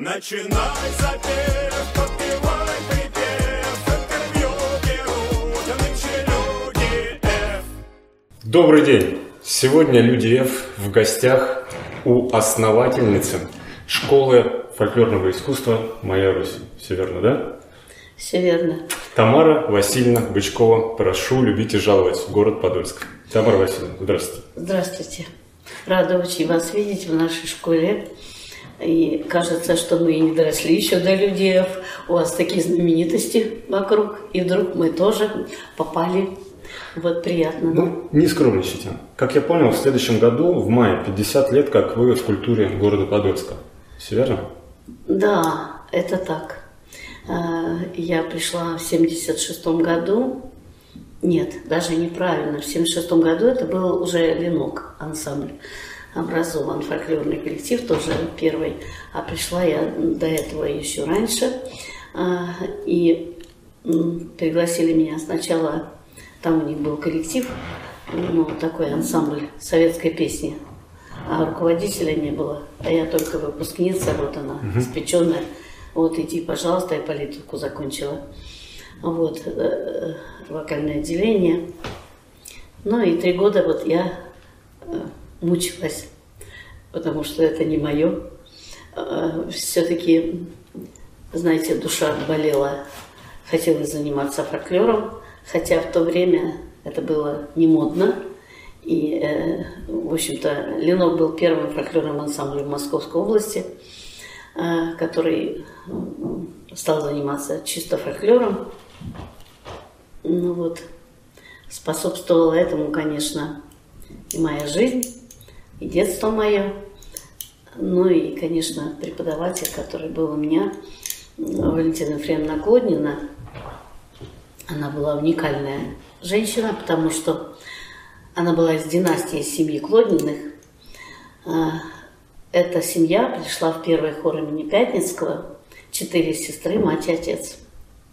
Начинай запев, подпевай припев, интервью берут Люди-Эф. Добрый день! Сегодня Люди-Эф в гостях у основательницы школы фольклорного искусства «Моя Русь». Все верно, да? Все верно. Тамара Васильевна Бычкова. Прошу любить и жаловать. Город Подольск. Тамара Васильевна, здравствуйте. Здравствуйте. Рада очень вас видеть в нашей школе. И кажется, что мы и не доросли еще до людей. У вас такие знаменитости вокруг. И вдруг мы тоже попали. Вот приятно. Ну, не скромничайте. Как я понял, в следующем году, в мае, 50 лет, как вы в культуре города Подольска. Все верно? Да, это так. Я пришла в 76-м году. Нет, даже неправильно. В 76-м году это был уже Ленок, ансамбль. Образован фольклорный коллектив, тоже первый. А пришла я до этого еще раньше. И пригласили меня сначала, там у них был коллектив, ну, такой ансамбль советской песни. А руководителя не было, а я только выпускница, вот она, испеченная. Вот, иди, пожалуйста, Ипполитовку закончила. Вот, вокальное отделение. Ну и 3 года вот я мучилась, потому что это не мое. Все-таки, знаете, душа болела. Хотелось заниматься фольклором, хотя в то время это было не модно. И, в общем-то, Ленок был первым фольклорным ансамблем в Московской области, который стал заниматься чисто фольклором. Ну вот, способствовала этому, конечно, и моя жизнь, и детство мое, ну и, конечно, преподаватель, который был у меня, Валентина Ефремовна Клоднина. Она была уникальная женщина, потому что она была из династии семьи Клодниных. Эта семья пришла в первый хор имени Пятницкого. 4 сестры, мать и отец.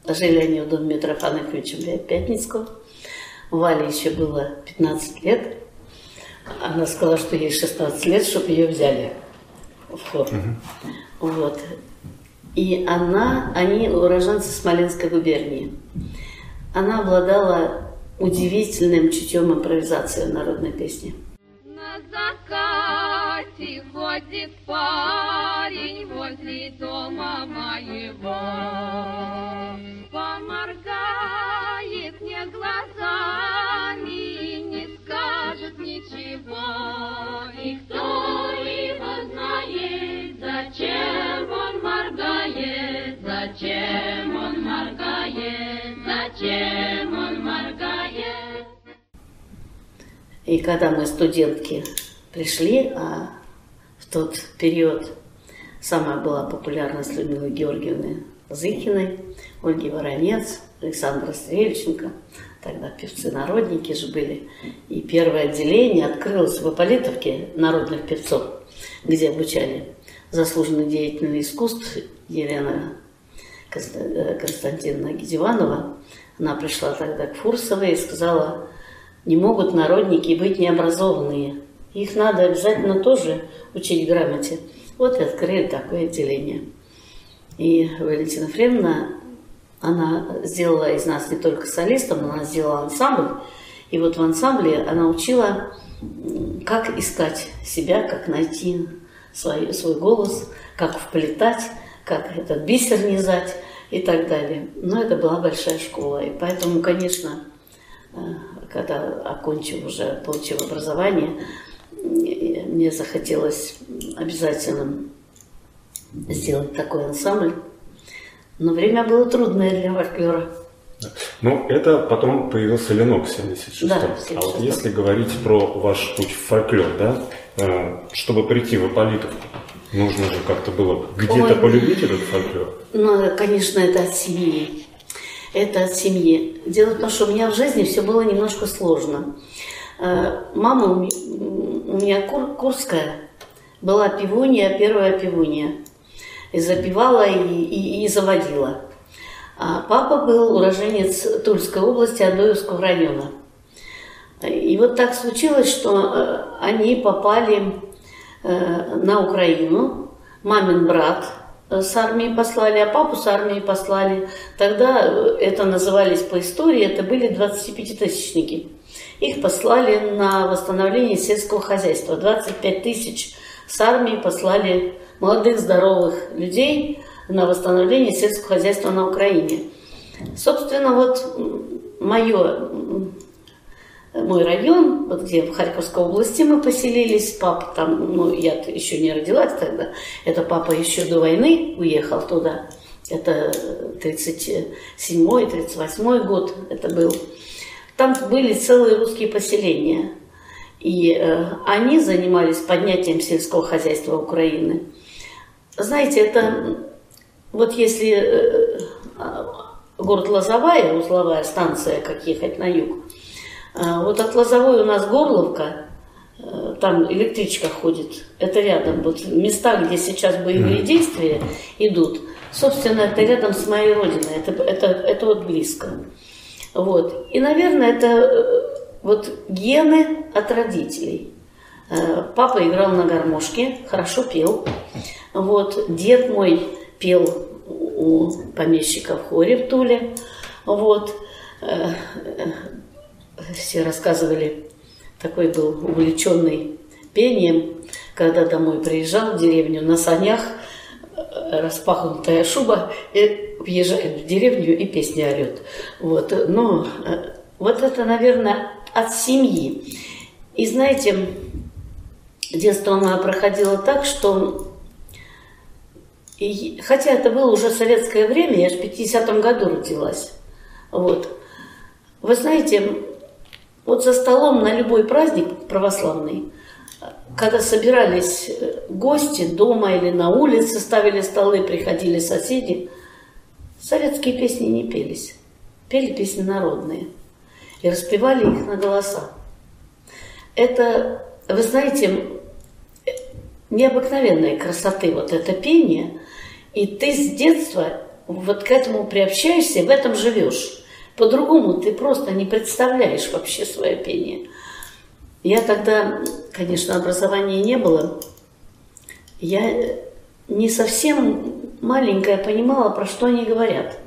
Жили они в доме Митрофана Ключевля Пятницкого. Вале еще было 15 лет. Она сказала, что ей 16 лет, чтобы ее взяли в хор. Вот. И они уроженцы Смоленской губернии. Она обладала удивительным чутьем импровизации народной песни. На закате ходит парень возле дома моего, поморгает мне глазами и не скажет ничего. И кто его знает, зачем он моргает, зачем он моргает, зачем он моргает. И когда мы, студентки, пришли, а в тот период самая была популярность Любовь Георгиевны Зыкиной, Ольги Воронец, Александра Стрельченко. Тогда певцы-народники же были. И первое отделение открылось в Ипполитовке народных певцов, где обучали заслуженный деятель искусств Елена Константиновна Гедеванова. Она пришла тогда к Фурсовой и сказала: не могут народники быть необразованные. Их надо обязательно тоже учить грамоте. Вот и открыли такое отделение. И Валентина Ефремовна, она сделала из нас не только солистов, она сделала ансамбль. И вот в ансамбле она учила, как искать себя, как найти свой голос, как вплетать, как этот бисер низать и так далее. Но это была большая школа. И поэтому, конечно, когда окончив уже, получив образование, мне захотелось обязательно сделать такой ансамбль. Но время было трудное для фольклора. Ну, это потом появился Ленок в 76-м. Да, а вот если говорить про ваш путь в фольклор, да, чтобы прийти в Ипполитовку, нужно же как-то было где-то полюбить этот фольклор? Ну, конечно, это от семьи. Это от семьи. Дело в том, что у меня в жизни все было немножко сложно. Мама у меня курская, была певунья, первая певунья. И запевала, и заводила. А папа был уроженец Тульской области, Адоевского района. И вот так случилось, что они попали на Украину. Мамин брат С армии послали, а папу с армии послали. Тогда это назывались по истории, это были 25-тысячники. Их послали на восстановление сельского хозяйства. 25 тысяч с армии послали молодых, здоровых людей на восстановление сельского хозяйства на Украине. Собственно, вот мой район, вот где в Харьковской области мы поселились, папа там, ну, я еще не родилась тогда, это папа еще до войны уехал туда, это 37-38 год это был. Там были целые русские поселения, и они занимались поднятием сельского хозяйства Украины. Знаете, это вот если город Лозовая, узловая станция, как ехать на юг, вот от Лозовой у нас Горловка, там электричка ходит, это рядом, вот места, где сейчас боевые действия идут, собственно, это рядом с моей родиной, это вот близко. Вот. И, наверное, это вот гены от родителей. Папа играл на гармошке, хорошо пел. Вот. Дед мой пел у помещика в хоре в Туле. Вот. Все рассказывали, такой был увлеченный пением, когда домой приезжал в деревню на санях, распахнутая шуба, и въезжает в деревню, и песня орет. Вот. Но вот это, наверное, от семьи. И знаете, детство мое проходило так, что... И, хотя это было уже советское время, я же в 50-м году родилась. Вот. Вы знаете, вот за столом на любой праздник православный, когда собирались гости дома или на улице, ставили столы, приходили соседи, советские песни не пелись. Пели песни народные и распевали их на голоса. Это, вы знаете, необыкновенной красоты вот это пение. И ты с детства вот к этому приобщаешься, в этом живешь. По-другому ты просто не представляешь вообще свое пение. Я тогда, конечно, образования не было. Я не совсем маленькая понимала, про что они говорят.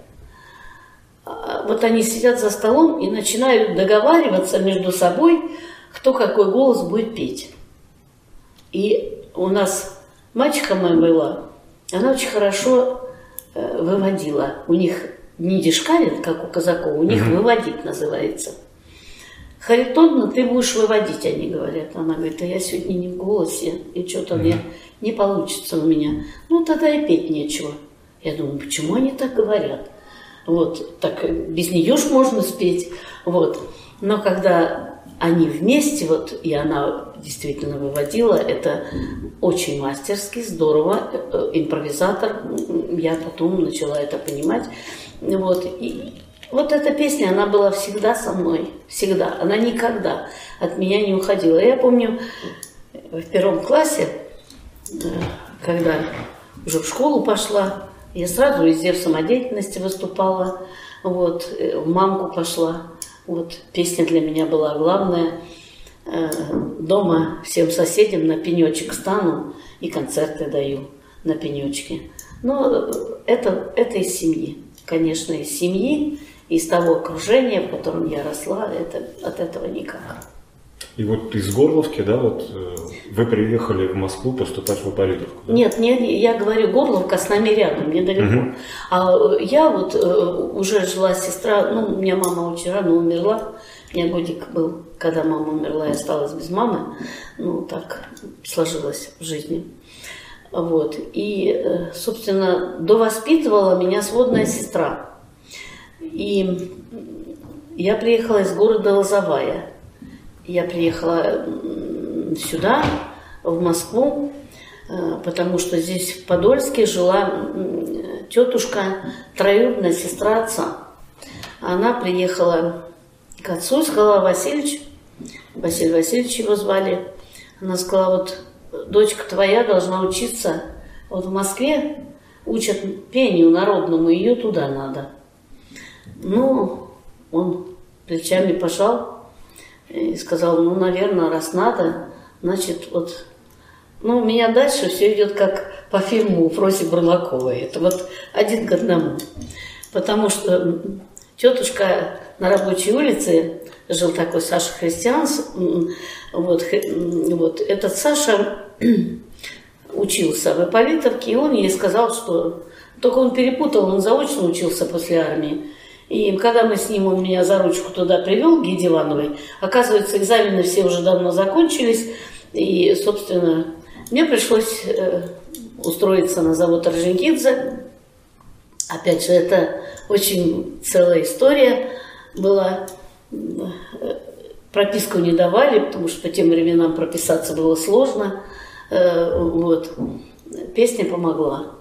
Вот они сидят за столом и начинают договариваться между собой, кто какой голос будет петь. И у нас мачеха моя была, она очень хорошо выводила. У них не дишкарит, как у казаков, у них выводить называется. Харитонно ты будешь выводить, они говорят. Она говорит, а я сегодня не в голосе, и что-то не получится у меня. Ну, тогда и петь нечего. Я думаю, почему они так говорят? Вот, так без нее ж можно спеть. Вот. Но когда они вместе, вот, и она действительно выводила, это очень мастерски, здорово, импровизатор. Я потом начала это понимать. Вот, и... Вот эта песня, она была всегда со мной, всегда. Она никогда от меня не уходила. Я помню, в 1 классе, когда уже в школу пошла, я сразу везде в самодеятельности выступала, вот, в мамку пошла. Вот, песня для меня была главная. Дома всем соседям на пенечек стану и концерты даю на пенечке. Но это из семьи, конечно, из семьи. Из того окружения, в котором я росла, это, от этого никак. И вот из Горловки, да, вот вы приехали в Москву поступать в Ипполитовку, да? Нет, я говорю, Горловка с нами рядом, недалеко. А я вот уже жила сестра, ну, у меня мама очень рано умерла, у меня годик был, когда мама умерла, я осталась без мамы, ну, так сложилось в жизни. Вот, и, собственно, довоспитывала меня сводная сестра. И я приехала из города Лозовая. Я приехала сюда, в Москву, потому что здесь, в Подольске, жила тетушка, троюродная сестра отца. Она приехала к отцу и сказала, Василий Васильевич его звали. Она сказала, вот дочка твоя должна учиться, вот в Москве учат пению народному, ее туда надо. Ну, он плечами пожал и сказал, ну, наверное, раз надо, значит, вот Но у меня дальше все идет как по фильму Фроси Бурлаковой. Это вот один к одному. Потому что тетушка на Рабочей улице жил такой Саша Христианс. Вот. Этот Саша учился в Ипполитовке, и он ей сказал, что... Только он перепутал, он заочно учился после армии. И когда мы с ним, он меня за ручку туда привел, к Гедевановой, оказывается, экзамены все уже давно закончились. И, собственно, мне пришлось устроиться на завод Орджоникидзе. Опять же, это очень целая история была. Прописку не давали, потому что по тем временам прописаться было сложно. Вот. Песня помогла.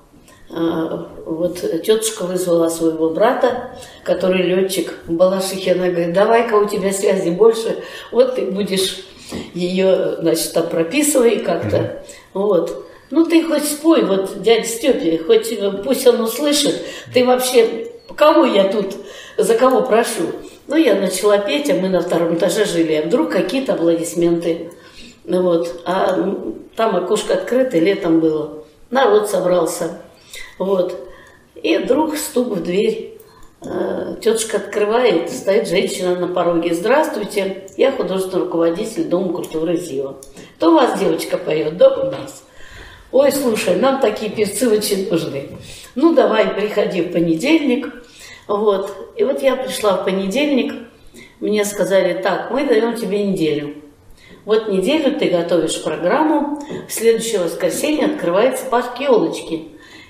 Вот тетушка вызвала своего брата, который летчик в Балашихе. Она говорит, давай-ка у тебя связи больше, вот ты будешь ее, значит, там прописывай как-то. Вот. Ну ты хоть спой, вот дядя Степе, хоть пусть он услышит, ты вообще, кого я тут, за кого прошу? Ну я начала петь, а мы на втором этаже жили, а вдруг какие-то аплодисменты. Вот. А там окошко открыто, летом было, народ собрался. Вот. И вдруг стук в дверь. Тетушка открывает, стоит женщина на пороге. Здравствуйте, я художественный руководитель Дома культуры ЗИО. Кто у вас девочка поет? Да, у нас. Ой, слушай, нам такие певцы очень нужны. Ну, давай, приходи в понедельник. Вот. И вот я пришла в понедельник, мне сказали, так, мы даем тебе неделю. Вот неделю ты готовишь программу, в следующее воскресенье открывается парк елочки.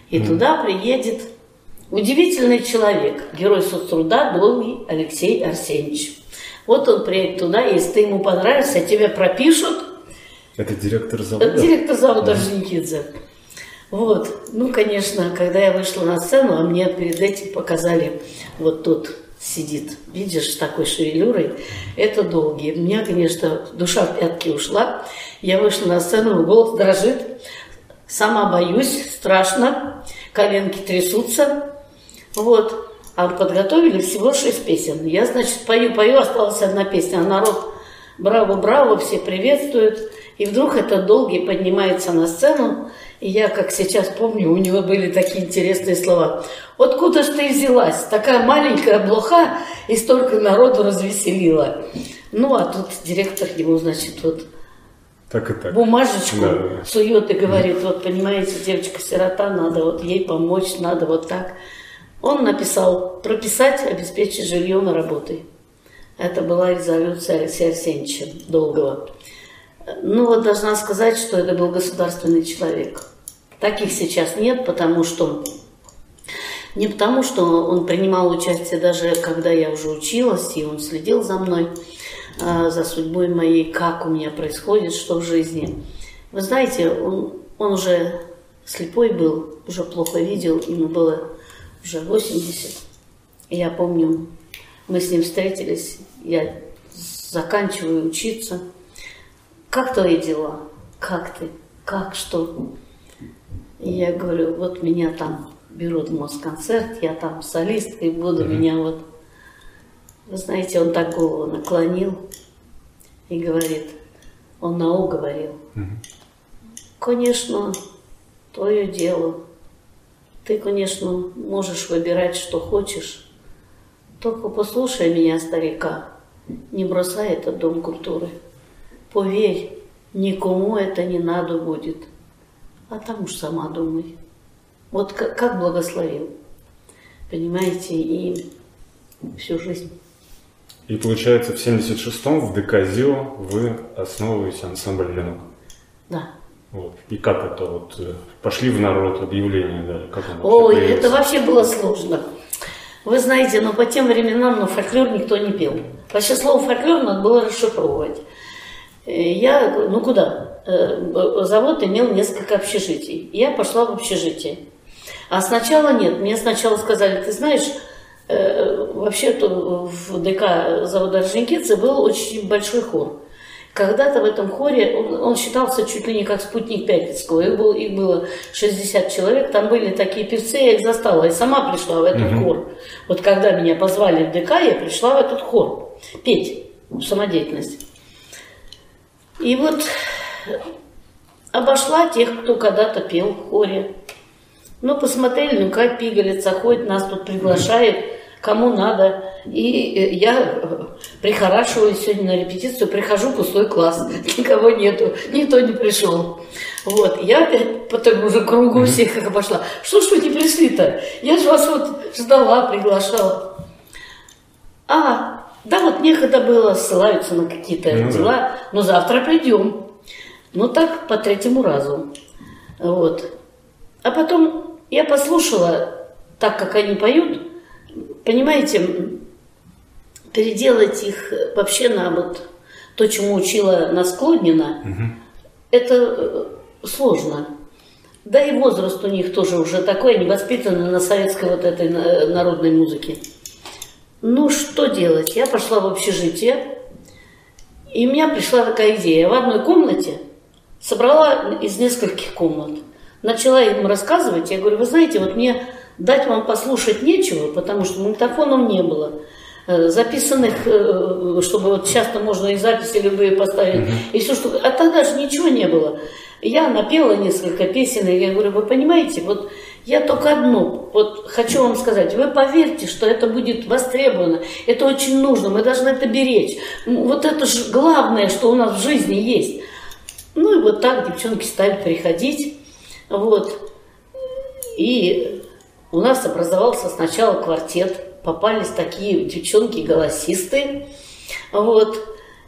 И туда приедет удивительный человек, герой соцтруда Долгий Алексей Арсеньевич. Вот он приедет туда, если ты ему понравишься, тебя пропишут. Это директор завода? Это директор завода Орджоникидзе. Вот. Ну, конечно, когда я вышла на сцену, а мне перед этим показали, вот тут сидит, видишь, такой шевелюрой, это Долгий. У меня, конечно, душа в пятки ушла. Я вышла на сцену, голос дрожит. Сама боюсь, страшно, коленки трясутся, вот. А подготовили всего 6 песен. Я, значит, пою, осталась одна песня, а народ браво-браво, все приветствуют. И вдруг этот Долгий поднимается на сцену, и я, как сейчас помню, у него были такие интересные слова. «Откуда ж ты взялась? Такая маленькая блоха и столько народу развеселила». Ну, а тут директор ему, значит, вот... Так и так. Бумажечку да. Сует и говорит, вот понимаете, девочка-сирота, надо вот ей помочь, надо вот так. Он написал, прописать, обеспечить жилье на работы. Это была резолюция Алексея Арсеньевича Долгого. Ну вот должна сказать, что это был государственный человек. Таких сейчас нет, потому что... Не потому что он принимал участие даже, когда я уже училась, и он следил за мной. За судьбой моей, как у меня происходит, что в жизни. Вы знаете, он уже слепой был, уже плохо видел, ему было уже 80. Я помню, мы с ним встретились, я заканчиваю учиться. Как твои дела? Как ты? Как что? И я говорю, вот меня там берут в Москонцерт, я там солистка и буду меня вот... Вы знаете, он так голову наклонил и говорит, он на «о» говорил. Конечно, твое дело. Ты, конечно, можешь выбирать, что хочешь. Только послушай меня, старика, не бросай этот Дом культуры. Поверь, никому это не надо будет. А там уж сама думай. Вот как благословил. Понимаете, и всю жизнь. И получается, в 76-м в ДК ЗИО вы основываете ансамбль «Ленок». Да. Вот. И как это вот? Пошли в народ, объявление дали? Как он вообще появился? Это вообще было сложно. Вы знаете, но по тем временам фольклор никто не пел. Вообще слово «фольклор» надо было расшифровывать. Я, ну куда? Завод имел несколько общежитий. Я пошла в общежитие. А сначала нет. Мне сначала сказали, ты знаешь... Вообще-то в ДК завода Орджоникидзе был очень большой хор. Когда-то в этом хоре, он считался чуть ли не как спутник Пятницкого, их было 60 человек, там были такие певцы, я их застала, и сама пришла в этот хор. Вот когда меня позвали в ДК, я пришла в этот хор петь в самодеятельность. И вот Обошла тех, кто когда-то пел в хоре. Ну, посмотрели, ну как пигалица ходит, нас тут приглашает, кому надо. И я прихорашиваюсь сегодня на репетицию, прихожу, пустой класс, никого нету, никто не пришел. Вот, я опять по тому же кругу всех как обошла. Что ж вы не пришли-то? Я же вас вот ждала, приглашала. А, да вот некогда было, ссылаются на какие-то дела, но завтра придем. Ну так, по третьему разу. Вот. А потом я послушала, так как они поют, понимаете, переделать их вообще на вот то, чему учила нас Клоднина, это сложно. Да и возраст у них тоже уже такой, они воспитаны на советской вот этой народной музыке. Ну что делать? Я пошла в общежитие, и у меня пришла такая идея. В одной комнате собрала из нескольких комнат. Начала им рассказывать, я говорю, вы знаете, вот мне дать вам послушать нечего, потому что магнитофонов не было. Записанных, чтобы вот сейчас-то можно и записи любые поставить, и все, что... А тогда же ничего не было. Я напела несколько песен, и я говорю, вы понимаете, вот я только одно, вот хочу вам сказать, вы поверьте, что это будет востребовано, это очень нужно, мы должны это беречь. Вот это же главное, что у нас в жизни есть. Ну и вот так девчонки стали приходить. Вот. И у нас образовался сначала квартет. Попались такие девчонки-голосисты. Вот.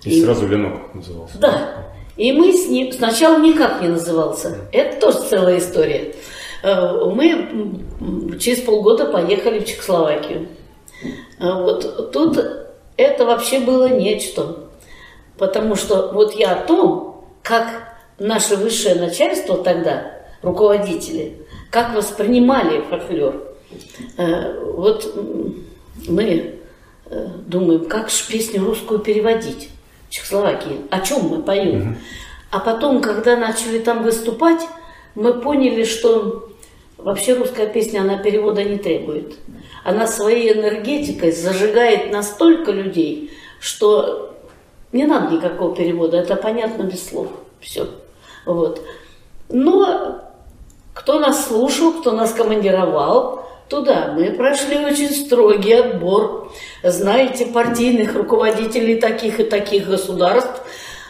И сразу Ленок назывался. Да. И мы с ним сначала никак не назывался. Это тоже целая история. Мы через полгода поехали в Чехословакию. Вот. Тут это вообще было нечто. Потому что вот я о том, как наше высшее начальство тогда... руководители, как воспринимали фольклор. Вот мы думаем, как же песню русскую переводить в Чехословакии, о чем мы поем. А потом, когда начали там выступать, мы поняли, что вообще русская песня, она перевода не требует. Она своей энергетикой зажигает настолько людей, что не надо никакого перевода, это понятно без слов. Все. Вот. Но кто нас слушал, кто нас командировал, туда мы прошли очень строгий отбор. Знаете партийных руководителей таких и таких государств,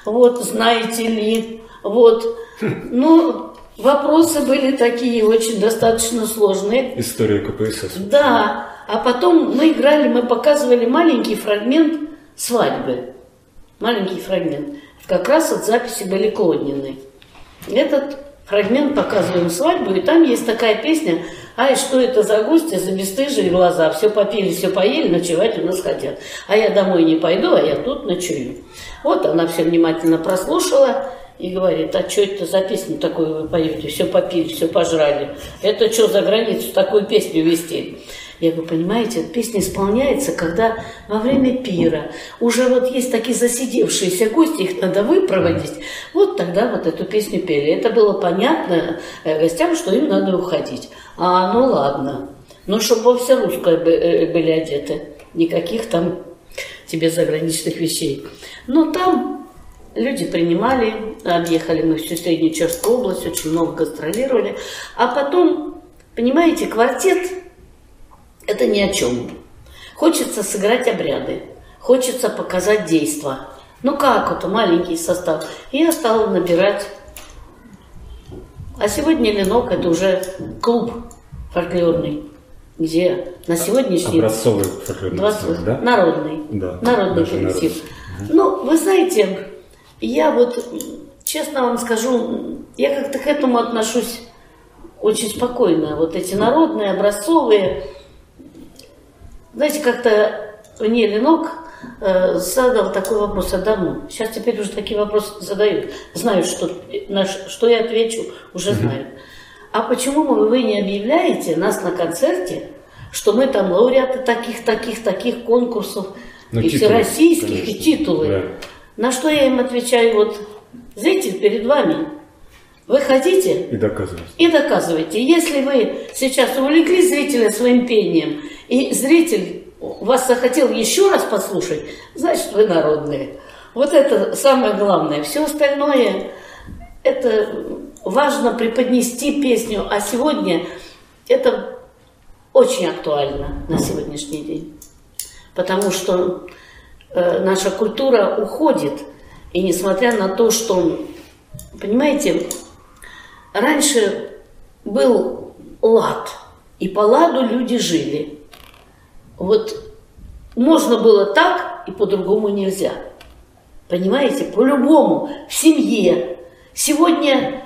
вот, знаете ли, вот. Ну, вопросы были такие очень достаточно сложные. История КПСС. Да, а потом мы играли, мы показывали маленький фрагмент свадьбы. Маленький фрагмент, как раз от записи Баликодиной. Этот фрагмент показываем свадьбу, и там есть такая песня «Ай, что это за гости, за бесстыжие глаза, все попили, все поели, ночевать у нас хотят, а я домой не пойду, а я тут ночую». Вот она все внимательно прослушала и говорит, а что это за песню такую вы поете, все попили, все пожрали, это что за границу такую песню вести? Я говорю, понимаете, эта песня исполняется, когда во время пира уже вот есть такие засидевшиеся гости, их надо выпроводить. Вот тогда вот эту песню пели. Это было понятно гостям, что им надо уходить. А, ну ладно. Ну, чтобы все русское были одеты. Никаких там тебе заграничных вещей. Но там люди принимали, объехали мы всю Среднюю Чешскую область, очень много гастролировали. А потом, понимаете, квартет... Это ни о чем. Хочется сыграть обряды, хочется показать действо. Ну как это, маленький состав. И я стала набирать. А сегодня Ленок – это уже клуб фольклорный, где на сегодняшний... Образцовый фольклорный, 20... да? Народный. Да. Народный коллектив. Народ. Ну, вы знаете, я вот, честно вам скажу, я как-то к этому отношусь очень спокойно. Вот эти народные, образцовые... Знаете, как-то мне Ленок задал такой вопрос, а давно. Сейчас теперь уже такие вопросы задают. Знаю, что я отвечу, уже знаю. А почему вы не объявляете нас на концерте, что мы там лауреаты таких конкурсов, но и всероссийских, конечно, и титулы? Да. На что я им отвечаю, вот, зритель перед вами. Вы хотите? И доказывайте. И доказывайте. Если вы сейчас увлекли зрителя своим пением, и зритель вас захотел еще раз послушать, значит, вы народные. Вот это самое главное. Все остальное – это важно преподнести песню, а сегодня это очень актуально на сегодняшний день, потому что наша культура уходит, и несмотря на то, что, понимаете, раньше был лад, и по ладу люди жили. Вот можно было так, и по-другому нельзя. Понимаете, по-любому, в семье. Сегодня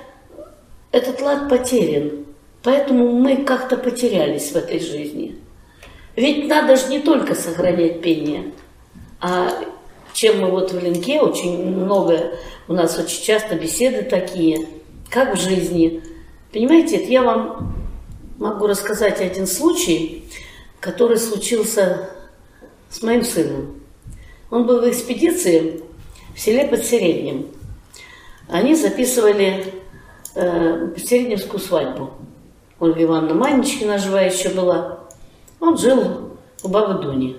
этот лад потерян, поэтому мы как-то потерялись в этой жизни. Ведь надо же не только сохранять пение, а чем мы вот в Ленке очень много, у нас очень часто беседы такие, как в жизни. Понимаете, это я вам могу рассказать один случай, который случился с моим сыном. Он был в экспедиции в селе под Середнем. Они записывали середневскую свадьбу. Ольга Ивановна Маничкина жива еще была. Он жил у бабы Дуни.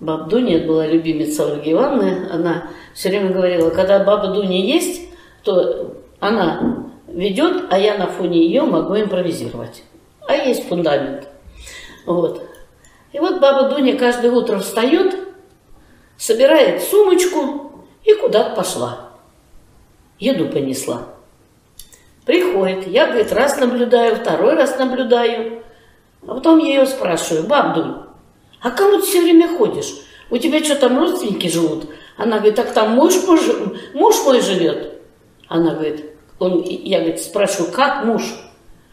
Баба Дуня была любимица Ольги Ивановны. Она все время говорила, когда баба Дуня есть, то она ведет, а я на фоне ее могу импровизировать. А есть фундамент. Вот. И вот баба Дуня каждое утро встает, собирает сумочку и куда-то пошла. Еду понесла. Приходит. Я, говорит, раз наблюдаю, второй раз наблюдаю. А потом я ее спрашиваю, баба Дунь, а кому ты все время ходишь? У тебя что, там родственники живут? Она говорит, так там муж мой живет. Она говорит, я спрашиваю, как муж?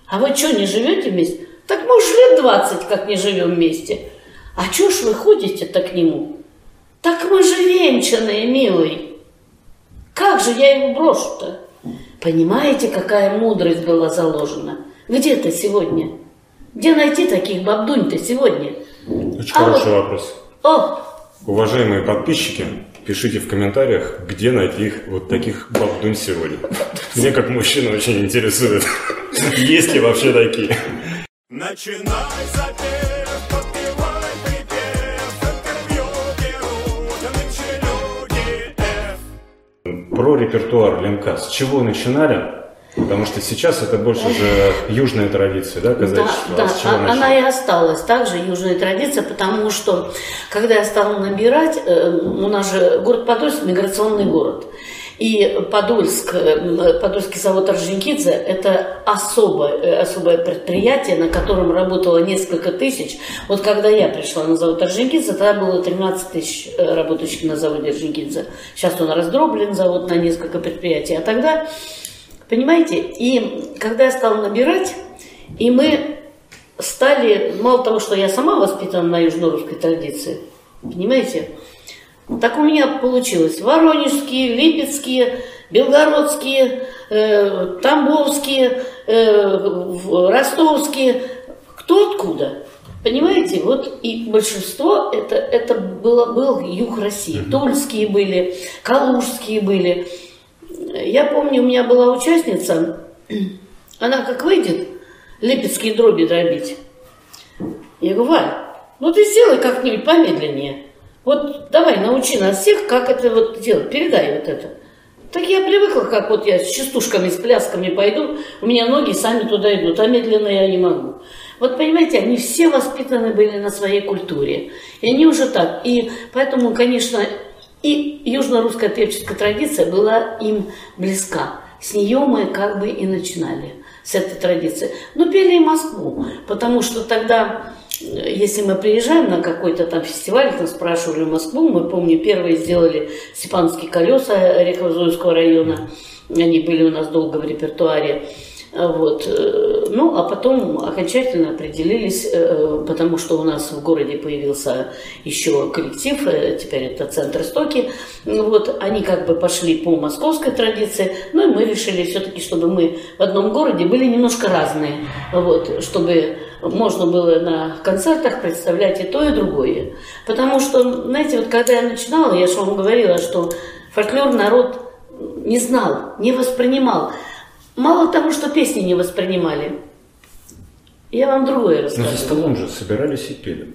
А вы что, не живете вместе? Так мы уж лет 20, как не живем вместе. А чё ж вы ходите-то к нему? Так мы же венчанные, милый. Как же я его брошу-то? Понимаете, какая мудрость была заложена? Где ты сегодня? Где найти таких баб Дунь-то сегодня? Очень хороший вопрос. Уважаемые подписчики, пишите в комментариях, где найти их вот таких баб Дунь сегодня. Мне как мужчина очень интересует, есть ли вообще такие. Начинай запев, подпевай припев, как пьет Герут, нынче Люди-Эф. Про репертуар Ленка. С чего начинали? Потому что сейчас это больше же южная традиция, да, казачество? Да, да, она и осталась также южная традиция, потому что, когда я стала набирать, у нас же город Подольск – миграционный город. И Подольский завод Орджоникидзе – это особое предприятие, на котором работало несколько тысяч. Вот когда я пришла на завод Орджоникидзе, тогда было 13 тысяч работающих на заводе Орджоникидзе. Сейчас он раздроблен, завод, на несколько предприятий. А тогда, понимаете, и когда я стала набирать, и мы стали, мало того, что я сама воспитана на южно-русской традиции, понимаете, так у меня получилось воронежские, липецкие, белгородские, тамбовские, ростовские, кто откуда. Понимаете, вот и большинство, это был юг России, тульские были, калужские были. Я помню, у меня была участница, она как выйдет липецкие дроби дробить. Я говорю, Валь, ну ты сделай как-нибудь помедленнее. Вот давай, научи нас всех, как это вот делать, передай вот это. Так я привыкла, как вот я с частушками, с плясками пойду, у меня ноги сами туда идут, а медленно я не могу. Вот понимаете, они все воспитаны были на своей культуре. И они уже так. И поэтому, конечно, и южно-русская певческая традиция была им близка. С нее мы как бы и начинали, с этой традиции. Но пели и Москву, потому что тогда... Если мы приезжаем на какой-то там фестиваль, там спрашивали Москву, мы, помню, первые сделали «Степанские колеса» Реквизуевского района, они были у нас долго в репертуаре, вот. Ну, а потом окончательно определились, потому что у нас в городе появился еще коллектив, теперь это центр «Истоки», вот, они как бы пошли по московской традиции, ну и мы решили все-таки, чтобы мы в одном городе были немножко разные, вот, чтобы... можно было на концертах представлять и то, и другое. Потому что, знаете, вот когда я начинала, я же вам говорила, что фольклор народ не знал, не воспринимал. Мало того, что песни не воспринимали. Я вам другое расскажу. Но за столом же собирались и пели.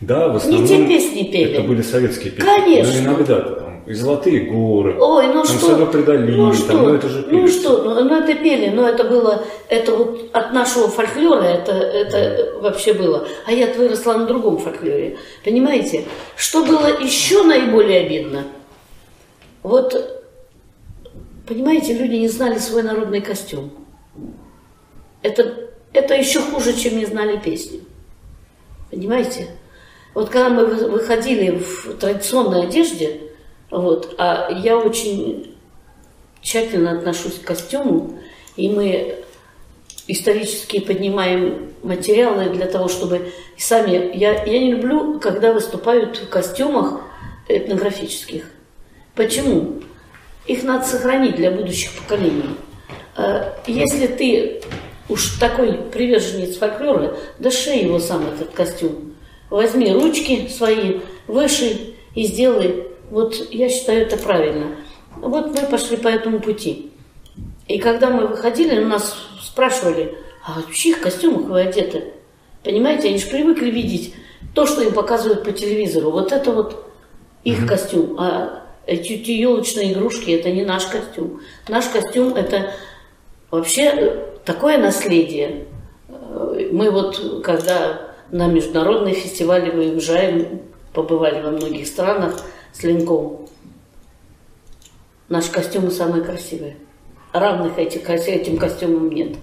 Да, в основном не те песни пели. Это были советские песни. Конечно. Но иногда там и «Золотые горы». Ой, ну там что? Предали, ну, там, что? Ну, это же пели. Ну что? Ну это пели, но это было, это вот от нашего фольклора это вообще было. А я выросла на другом фольклоре. Понимаете? Что было еще наиболее обидно? Вот, понимаете, люди не знали свой народный костюм. Это еще хуже, чем не знали песню. Понимаете? Вот когда мы выходили в традиционной одежде, вот, а я очень тщательно отношусь к костюму, и мы исторически поднимаем материалы для того, чтобы сами... Я не люблю, когда выступают в костюмах этнографических. Почему? Их надо сохранить для будущих поколений. Если ты уж такой приверженец фольклора, да шей его сам, этот костюм. Возьми ручки свои, выши и сделай. Вот я считаю это правильно. Вот мы пошли по этому пути. И когда мы выходили, нас спрашивали, а в чьих костюмах вы одеты? Понимаете, они же привыкли видеть то, что им показывают по телевизору. Вот это вот их костюм. А эти елочные игрушки – это не наш костюм. Наш костюм – это вообще такое наследие. Мы вот, когда на международные фестивали выезжаем, побывали во многих странах с Ленком. Наши костюмы самые красивые. Равных этим костюмам нет.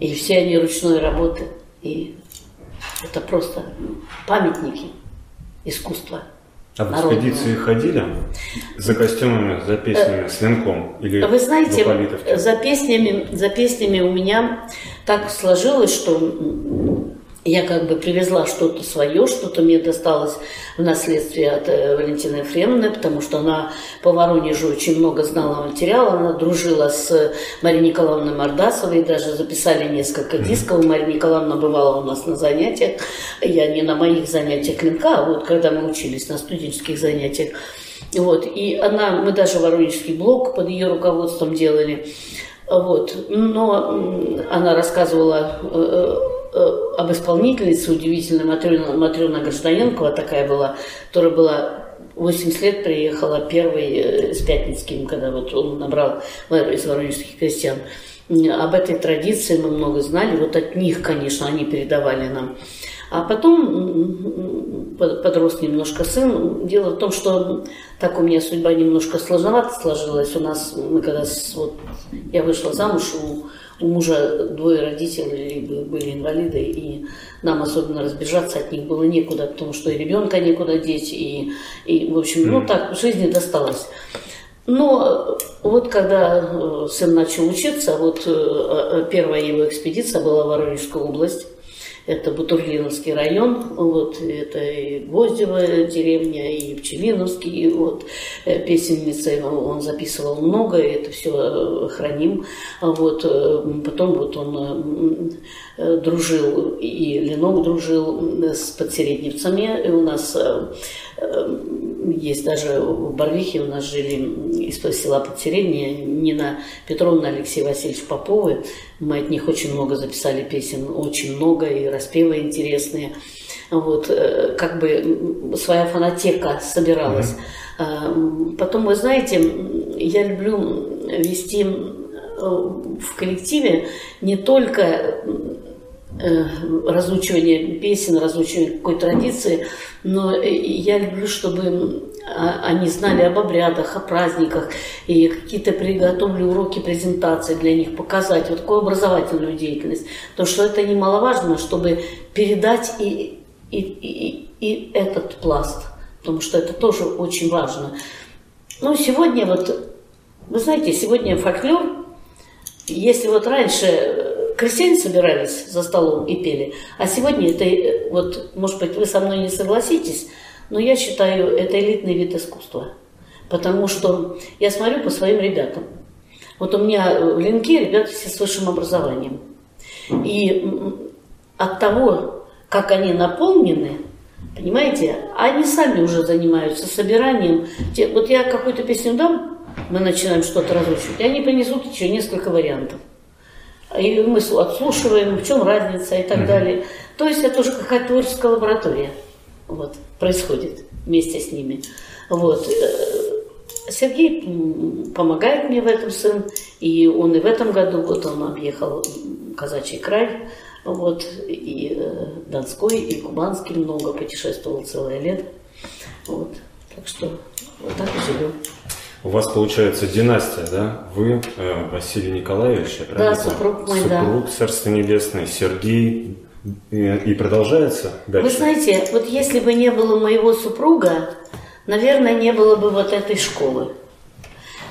И все они ручной работы. И это просто памятники искусства. А в экспедиции ходили за костюмами, за песнями с Ленком? Или вы знаете, за песнями у меня так сложилось, что... Я как бы привезла что-то свое, что-то мне досталось в наследстве от Валентины Ефремовны, потому что она по Воронежу очень много знала материала, она дружила с Марией Николаевной Мордасовой, даже записали несколько дисков. Мария Николаевна бывала у нас на занятиях, я не на моих занятиях Ленка, а вот когда мы учились на студенческих занятиях. Вот. И она, мы даже воронежский блог под ее руководством делали. Вот. Но она рассказывала... об исполнительнице удивительной Матрёна Гастаненкова, такая была, которая была 80 лет, приехала первой с Пятницким, когда вот он набрал из воронежских крестьян. Об этой традиции мы много знали, вот от них, конечно, они передавали нам. А потом подрос немножко сын. Дело в том, что так у меня судьба немножко сложновато сложилась. У нас, мы когда вот, я вышла замуж, у мужа двое родителей были инвалиды, и нам особенно разбежаться от них было некуда, потому что и ребенка некуда деть, и в общем, ну так, жизни досталось. Но вот когда сын начал учиться, вот первая его экспедиция была в Воронежскую область, это Бутурлиновский район, вот, это и Гвоздева деревня, и Пчелиновский, и вот, песенницы он записывал много, это все храним. Вот, потом вот он дружил, и Ленок дружил с подсередневцами. У нас есть даже в Барвихе, у нас жили из села Подсереднее, Нина Петровна, Алексей Васильевич Поповы. Мы от них очень много записали песен, очень много, и распевы интересные. Вот, как бы своя фонотека собиралась. Потом, вы знаете, я люблю вести в коллективе не только разучивание песен, разучивание какой традиции, но я люблю, чтобы они знали об обрядах, о праздниках, и какие-то приготовлю уроки, презентации для них, показать вот такую образовательную деятельность. Потому что это немаловажно, чтобы передать и этот пласт, потому что это тоже очень важно. Ну, сегодня вот, вы знаете, сегодня фольклор, если вот раньше... Крестьяне собирались за столом и пели, а сегодня это, вот, может быть, вы со мной не согласитесь, но я считаю, это элитный вид искусства, потому что я смотрю по своим ребятам. Вот у меня в Ленке ребята все с высшим образованием, и от того, как они наполнены, понимаете, они сами уже занимаются собиранием. Вот я какую-то песню дам, мы начинаем что-то разучивать, и они принесут еще несколько вариантов. И мы отслушиваем, в чем разница и так далее. То есть это уже какая-то творческая лаборатория вот, происходит вместе с ними. Вот. Сергей помогает мне в этом, сын, и он и в этом году, вот он объехал Казачий край, вот, и Донской, и Кубанский, много путешествовал целое лето, вот, так что вот так и живем. У вас получается династия, да? Вы, Василий Николаевич, да, супруг мой, да. Супруг, Царство Небесное, Сергей, и продолжается дальше? Вы знаете, вот если бы не было моего супруга, наверное, не было бы вот этой школы,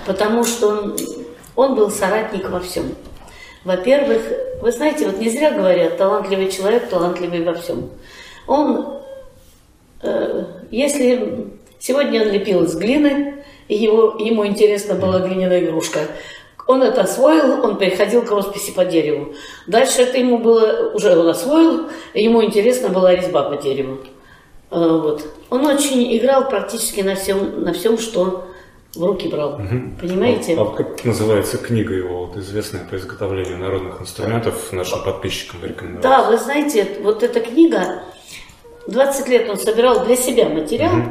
потому что он был соратник во всем. Во-первых, вы знаете, вот не зря говорят, талантливый человек, талантливый во всем. Он, если сегодня он лепил из глины, и ему интересна была глиняная игрушка, он это освоил, он переходил к росписи по дереву. Дальше это ему было, уже он освоил, ему интересна была резьба по дереву. Вот. Он очень играл практически на всем, что в руки брал. Угу. Понимаете? А как называется книга его, вот, известная по изготовлению народных инструментов, нашим подписчикам рекомендовалась? Да, вы знаете, вот эта книга, 20 лет он собирал для себя материал, угу.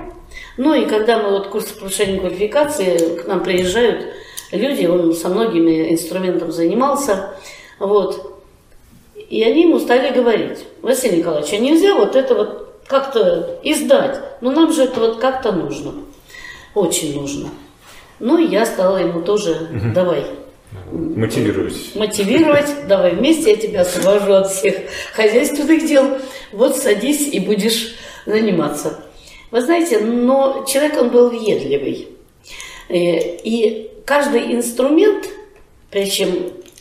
Ну и когда мы вот курсы повышения квалификации, к нам приезжают люди, он со многими инструментами занимался, вот, и они ему стали говорить: Василий Николаевич, а нельзя вот это вот как-то издать, но нам же это вот как-то нужно, очень нужно. Ну и я стала ему тоже, давай. Мотивировать, давай вместе, я тебя освобожу от всех хозяйственных дел, вот садись и будешь заниматься. Вы знаете, но человек он был въедливый, и каждый инструмент, прежде чем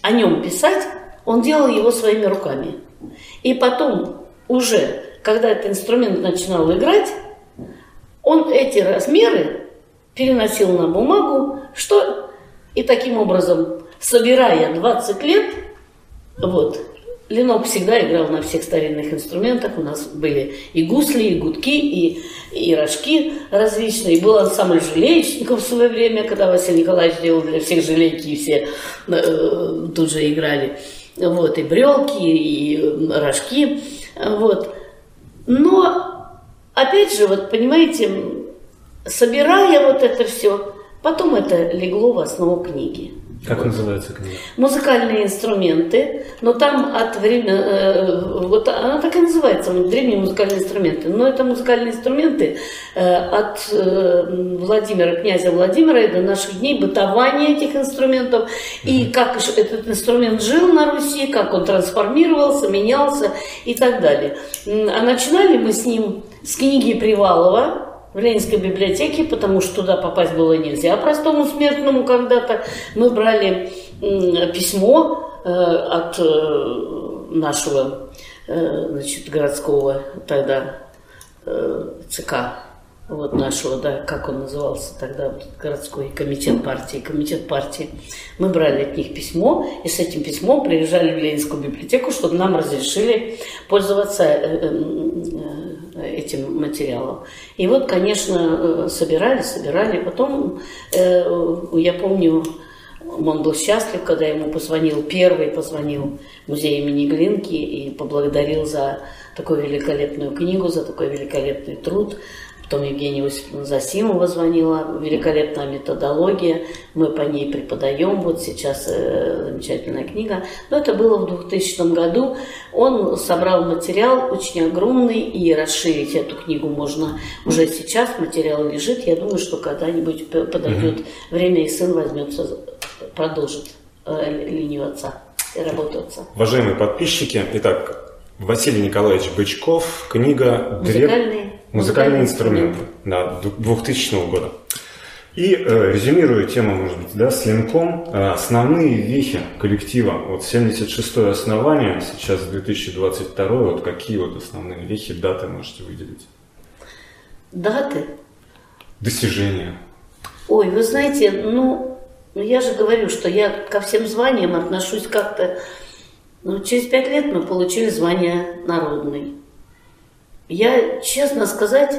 о нем писать, он делал его своими руками. И потом уже, когда этот инструмент начинал играть, он эти размеры переносил на бумагу, что и таким образом, собирая 20 лет, вот, Ленок всегда играл на всех старинных инструментах, у нас были и гусли, и гудки, и рожки различные, и был ансамбль жилеечников в свое время, когда Василий Николаевич делал для всех жилейки, и все тут же играли, вот, и брелки, и рожки, вот. Но, опять же, вот понимаете, собирая вот это все, потом это легло в основу книги. Как вот называется книга? «Музыкальные инструменты», но там от времени, вот она так и называется, «Древние музыкальные инструменты», но это музыкальные инструменты от Владимира, князя Владимира и до наших дней, бытование этих инструментов, и как этот инструмент жил на Руси, как он трансформировался, менялся и так далее. А начинали мы с ним с книги Привалова, в Ленинской библиотеке, потому что туда попасть было нельзя простому смертному когда-то. Мы брали письмо от нашего, значит, городского тогда ЦК, вот нашего, да, как он назывался тогда, вот, городской комитет партии. Мы брали от них письмо, и с этим письмом приезжали в Ленинскую библиотеку, чтобы нам разрешили пользоваться этим материалом. И вот, конечно, собирали. Потом, я помню, он был счастлив, когда ему позвонил музей имени Глинки и поблагодарил за такую великолепную книгу, за такой великолепный труд. Потом Евгения Иосифовна Засимова звонила, великолепная методология, мы по ней преподаем, вот сейчас замечательная книга. Но это было в 2000 году, он собрал материал очень огромный, и расширить эту книгу можно уже сейчас, материал лежит, я думаю, что когда-нибудь подойдет время, и сын возьмется, продолжит линию отца и работу отца. Уважаемые подписчики, итак, Василий Николаевич Бычков, книга «Музыкальные инструменты», да, 2000 года. И резюмируя тему, может быть, да, с Ленком, основные вехи коллектива, вот 76-е основание, сейчас 2022, вот какие вот основные вехи, даты можете выделить? Даты? Достижения. Ой, вы знаете, ну, я же говорю, что я ко всем званиям отношусь как-то, ну, через 5 лет мы получили звание «Народный». Я, честно сказать,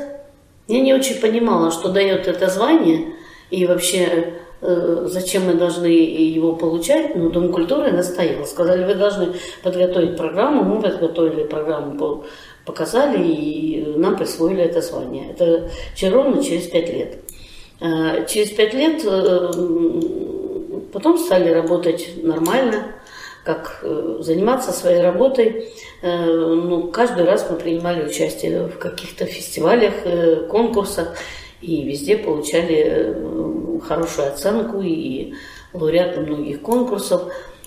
я не очень понимала, что дает это звание, и вообще, зачем мы должны его получать. Но Дом культуры настоял. Сказали, вы должны подготовить программу, мы подготовили программу, показали, и нам присвоили это звание. Это ровно через 5 лет. Через 5 лет потом стали работать нормально, как заниматься своей работой. Ну, каждый раз мы принимали участие в каких-то фестивалях, конкурсах и везде получали хорошую оценку и лауреаты многих конкурсов.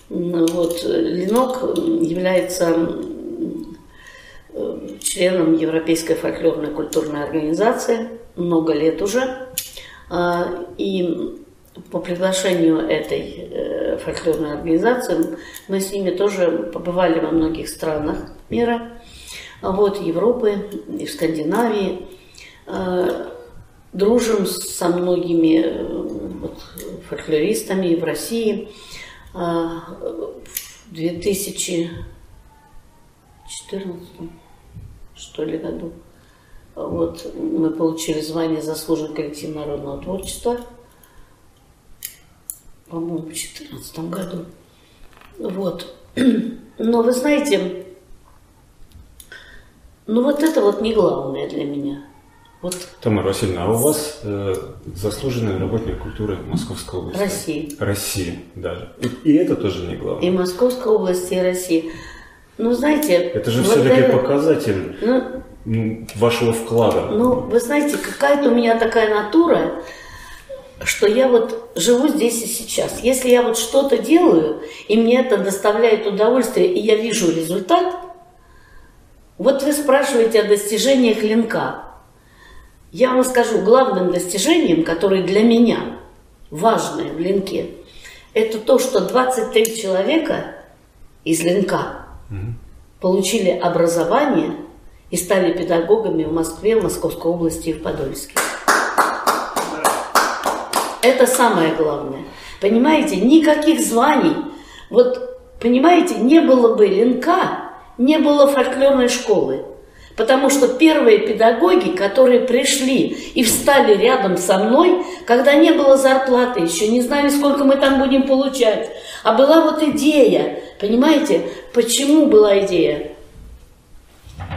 Вот. Ленок является членом Европейской фольклорной культурной организации много лет уже. И по приглашению этой фольклорной организации мы с ними тоже побывали во многих странах мира, вот, Европы и в Скандинавии. Дружим со многими вот, фольклористами в России. В 2014 что ли, году вот, мы получили звание «Заслуженный коллектив народного творчества», по-моему, в 2014 году. Вот. Но вы знаете, ну вот это вот не главное для меня. Вот. Тамара Васильевна, а у вас заслуженный работник культуры Московской области? России даже. И это тоже не главное. И Московской области, и России. Ну, знаете... Это же все-таки показатель вашего вклада. Ну, вы знаете, какая-то у меня такая натура, что я вот живу здесь и сейчас. Если я вот что-то делаю, и мне это доставляет удовольствие, и я вижу результат, вот вы спрашиваете о достижениях Ленка. Я вам скажу, главным достижением, которое для меня важное в Ленке, это то, что 23 человека из Ленка получили образование и стали педагогами в Москве, в Московской области и в Подольске. Это самое главное. Понимаете, никаких званий. Вот, понимаете, не было бы Ленка, не было фольклорной школы. Потому что первые педагоги, которые пришли и встали рядом со мной, когда не было зарплаты, еще не знали, сколько мы там будем получать, а была вот идея, понимаете, почему была идея?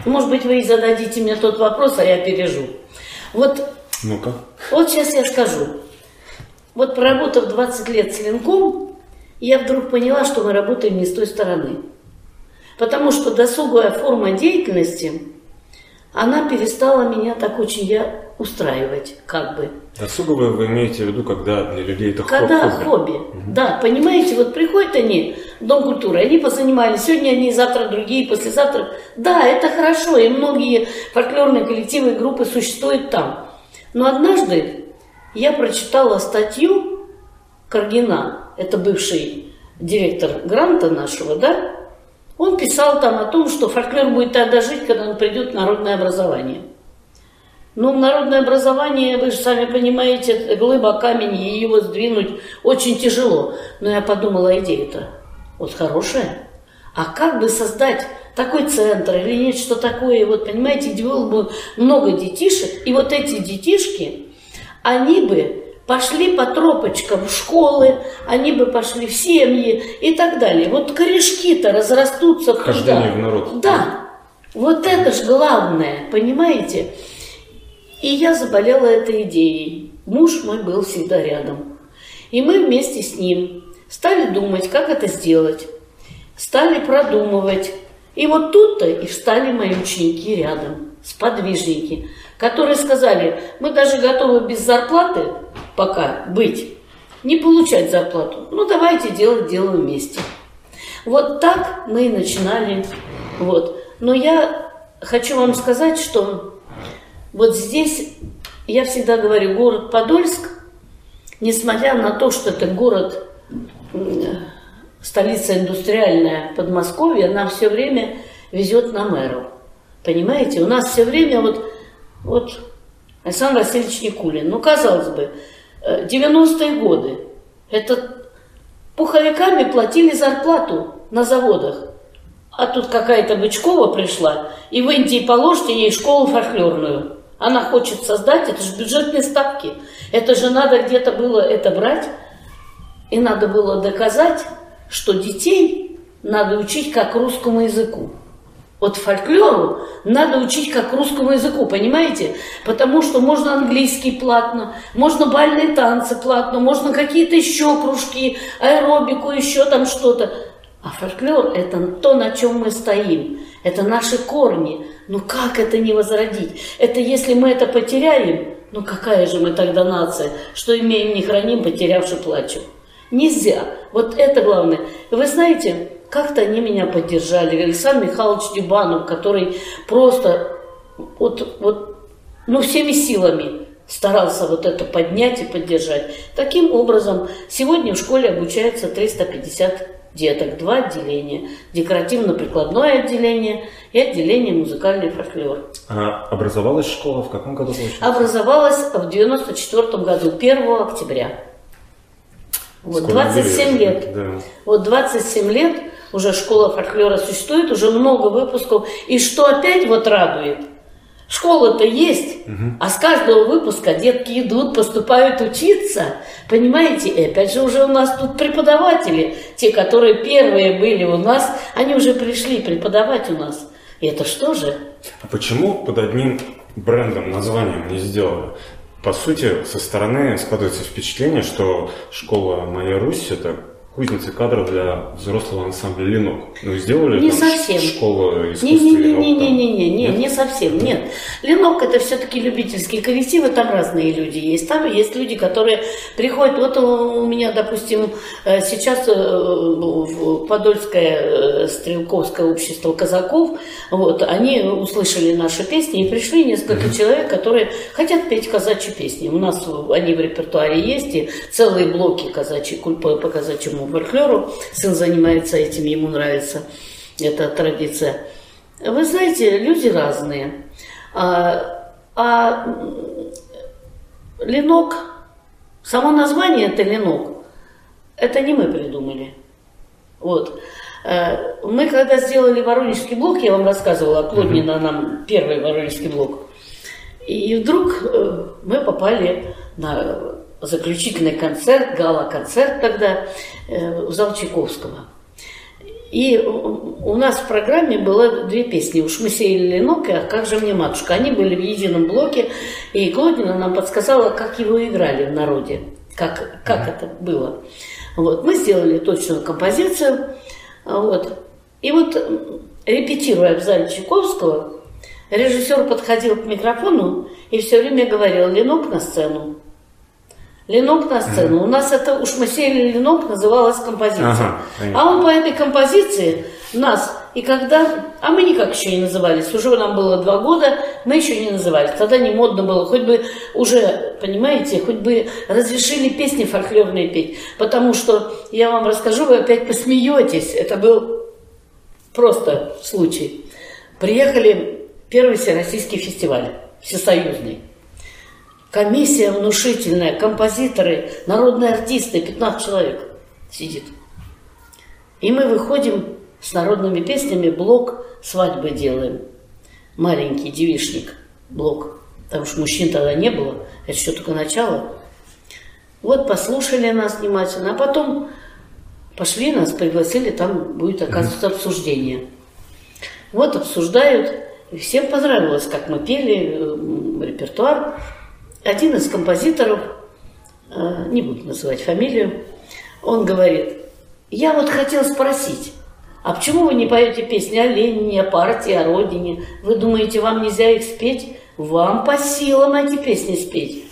Может быть, вы и зададите мне тот вопрос, а я опережу. Вот, ну-ка. Вот сейчас я скажу. Вот проработав 20 лет с Ленком, я вдруг поняла, что мы работаем не с той стороны. Потому что досуговая форма деятельности... Она перестала меня так очень устраивать, как бы. Досуговое вы имеете в виду, когда для людей это хобби? Когда хобби, да, понимаете, вот приходят они в Дом культуры, они позанимались, сегодня одни, завтра другие, послезавтра. Да, это хорошо, и многие фольклорные коллективы и группы существуют там. Но однажды я прочитала статью Каргина, это бывший директор гранта нашего, да? Он писал там о том, что фольклор будет тогда жить, когда он придет в народное образование. Ну, народное образование, вы же сами понимаете, это глыба, камень, и его сдвинуть очень тяжело. Но я подумала, идея-то вот хорошая. А как бы создать такой центр или нечто такое, вот понимаете, где было бы много детишек, и вот эти детишки, они бы... пошли по тропочкам в школы, они бы пошли в семьи и так далее. Вот корешки-то разрастутся. Хождение в народ. Да, вот это же главное, понимаете? И я заболела этой идеей. Муж мой был всегда рядом. И мы вместе с ним стали думать, как это сделать. Стали продумывать. И вот тут-то и встали мои ученики рядом, сподвижники, которые сказали, мы даже готовы без зарплаты пока быть, не получать зарплату. Ну, давайте делать дело вместе. Вот так мы и начинали. Вот. Но я хочу вам сказать, что вот здесь, я всегда говорю, город Подольск, несмотря на то, что это город, столица индустриальная Подмосковья, она все время везет на мэру. Понимаете? У нас все время вот Александр Васильевич Никулин. Ну, казалось бы, 90-е годы. Это пуховиками платили зарплату на заводах. А тут какая-то Бычкова пришла, и в Индии положите ей школу фольклорную. Она хочет создать, это же бюджетные ставки. Это же надо где-то было это брать. И надо было доказать, что детей надо учить как русскому языку. Вот фольклору надо учить как русскому языку, понимаете? Потому что можно английский платно, можно бальные танцы платно, можно какие-то еще кружки, аэробику, еще там что-то. А фольклор – это то, на чем мы стоим. Это наши корни. Ну как это не возродить? Это если мы это потеряем, ну какая же мы тогда нация, что имеем, не храним, потерявши плачем. Нельзя. Вот это главное. Вы знаете, как-то они меня поддержали. Александр Михайлович Дюбанов, который просто ну, всеми силами старался вот это поднять и поддержать. Таким образом, сегодня в школе обучается 350 деток. 2 отделения. Декоративно-прикладное отделение и отделение музыкальный фольклор. А образовалась школа в каком году? Получилось? Образовалась в 1994 году, 1 октября. Вот 27 лет. Да. Вот 27 лет уже школа фольклора существует, уже много выпусков. И что опять вот радует? Школа-то есть, а с каждого выпуска детки идут, поступают учиться. Понимаете? И опять же уже у нас тут преподаватели. Те, которые первые были у нас, они уже пришли преподавать у нас. И это что же? А почему под одним брендом, названием не сделали? По сути, со стороны складывается впечатление, что школа «Моя Русь» — это кузница кадров для взрослого ансамбля «Ленок». Ну, сделали не там совсем. Школу искусства «Ленок». Не совсем, нет. «Ленок» — это все-таки любительские коллективы, там разные люди есть. Там есть люди, которые приходят, вот у меня, допустим, сейчас Подольское стрелковское общество казаков, вот, они услышали наши песни и пришли несколько человек, которые хотят петь казачьи песни. У нас они в репертуаре есть, и целые блоки казачьи, по казачьему фольклору. Сын занимается этим, ему нравится эта традиция. Вы знаете, люди разные. Ленок, само название это Ленок, это не мы придумали. Вот. Мы когда сделали Воронежский блок, я вам рассказывала, Клоднина нам первый Воронежский блок, и вдруг мы попали на заключительный концерт, гала-концерт тогда, в зал Чайковского. И у нас в программе было 2 песни «Уж мы сеяли ленок» и «А как же мне матушка». Они были в едином блоке, и Клоднина нам подсказала, как его играли в народе, как это было. Вот. Мы сделали точную композицию. Вот. И вот, репетируя в зале Чайковского, режиссер подходил к микрофону и все время говорил «Ленок на сцену». «Ленок на сцену». У нас это «Уж мы сеяли ленок» называлась композиция. А он по этой композиции нас, и когда... А мы никак еще не назывались. Уже нам было 2 года, мы еще не назывались. Тогда не модно было. Хоть бы уже, понимаете, хоть бы разрешили песни фольклорные петь. Потому что, я вам расскажу, вы опять посмеетесь. Это был просто случай. Приехали первый всероссийский фестиваль, всесоюзный. Комиссия внушительная, композиторы, народные артисты, 15 человек сидит. И мы выходим с народными песнями, блок свадьбы делаем. Маленький девичник, блок. Потому что мужчин тогда не было, это еще только начало. Вот послушали нас внимательно, а потом пошли, нас пригласили, там будет, оказывается, обсуждение. Вот обсуждают, и всем понравилось, как мы пели, репертуар. Один из композиторов, не буду называть фамилию, он говорит, я вот хотел спросить, а почему вы не поете песни о Ленине, о партии, о родине? Вы думаете, вам нельзя их спеть? Вам по силам эти песни спеть.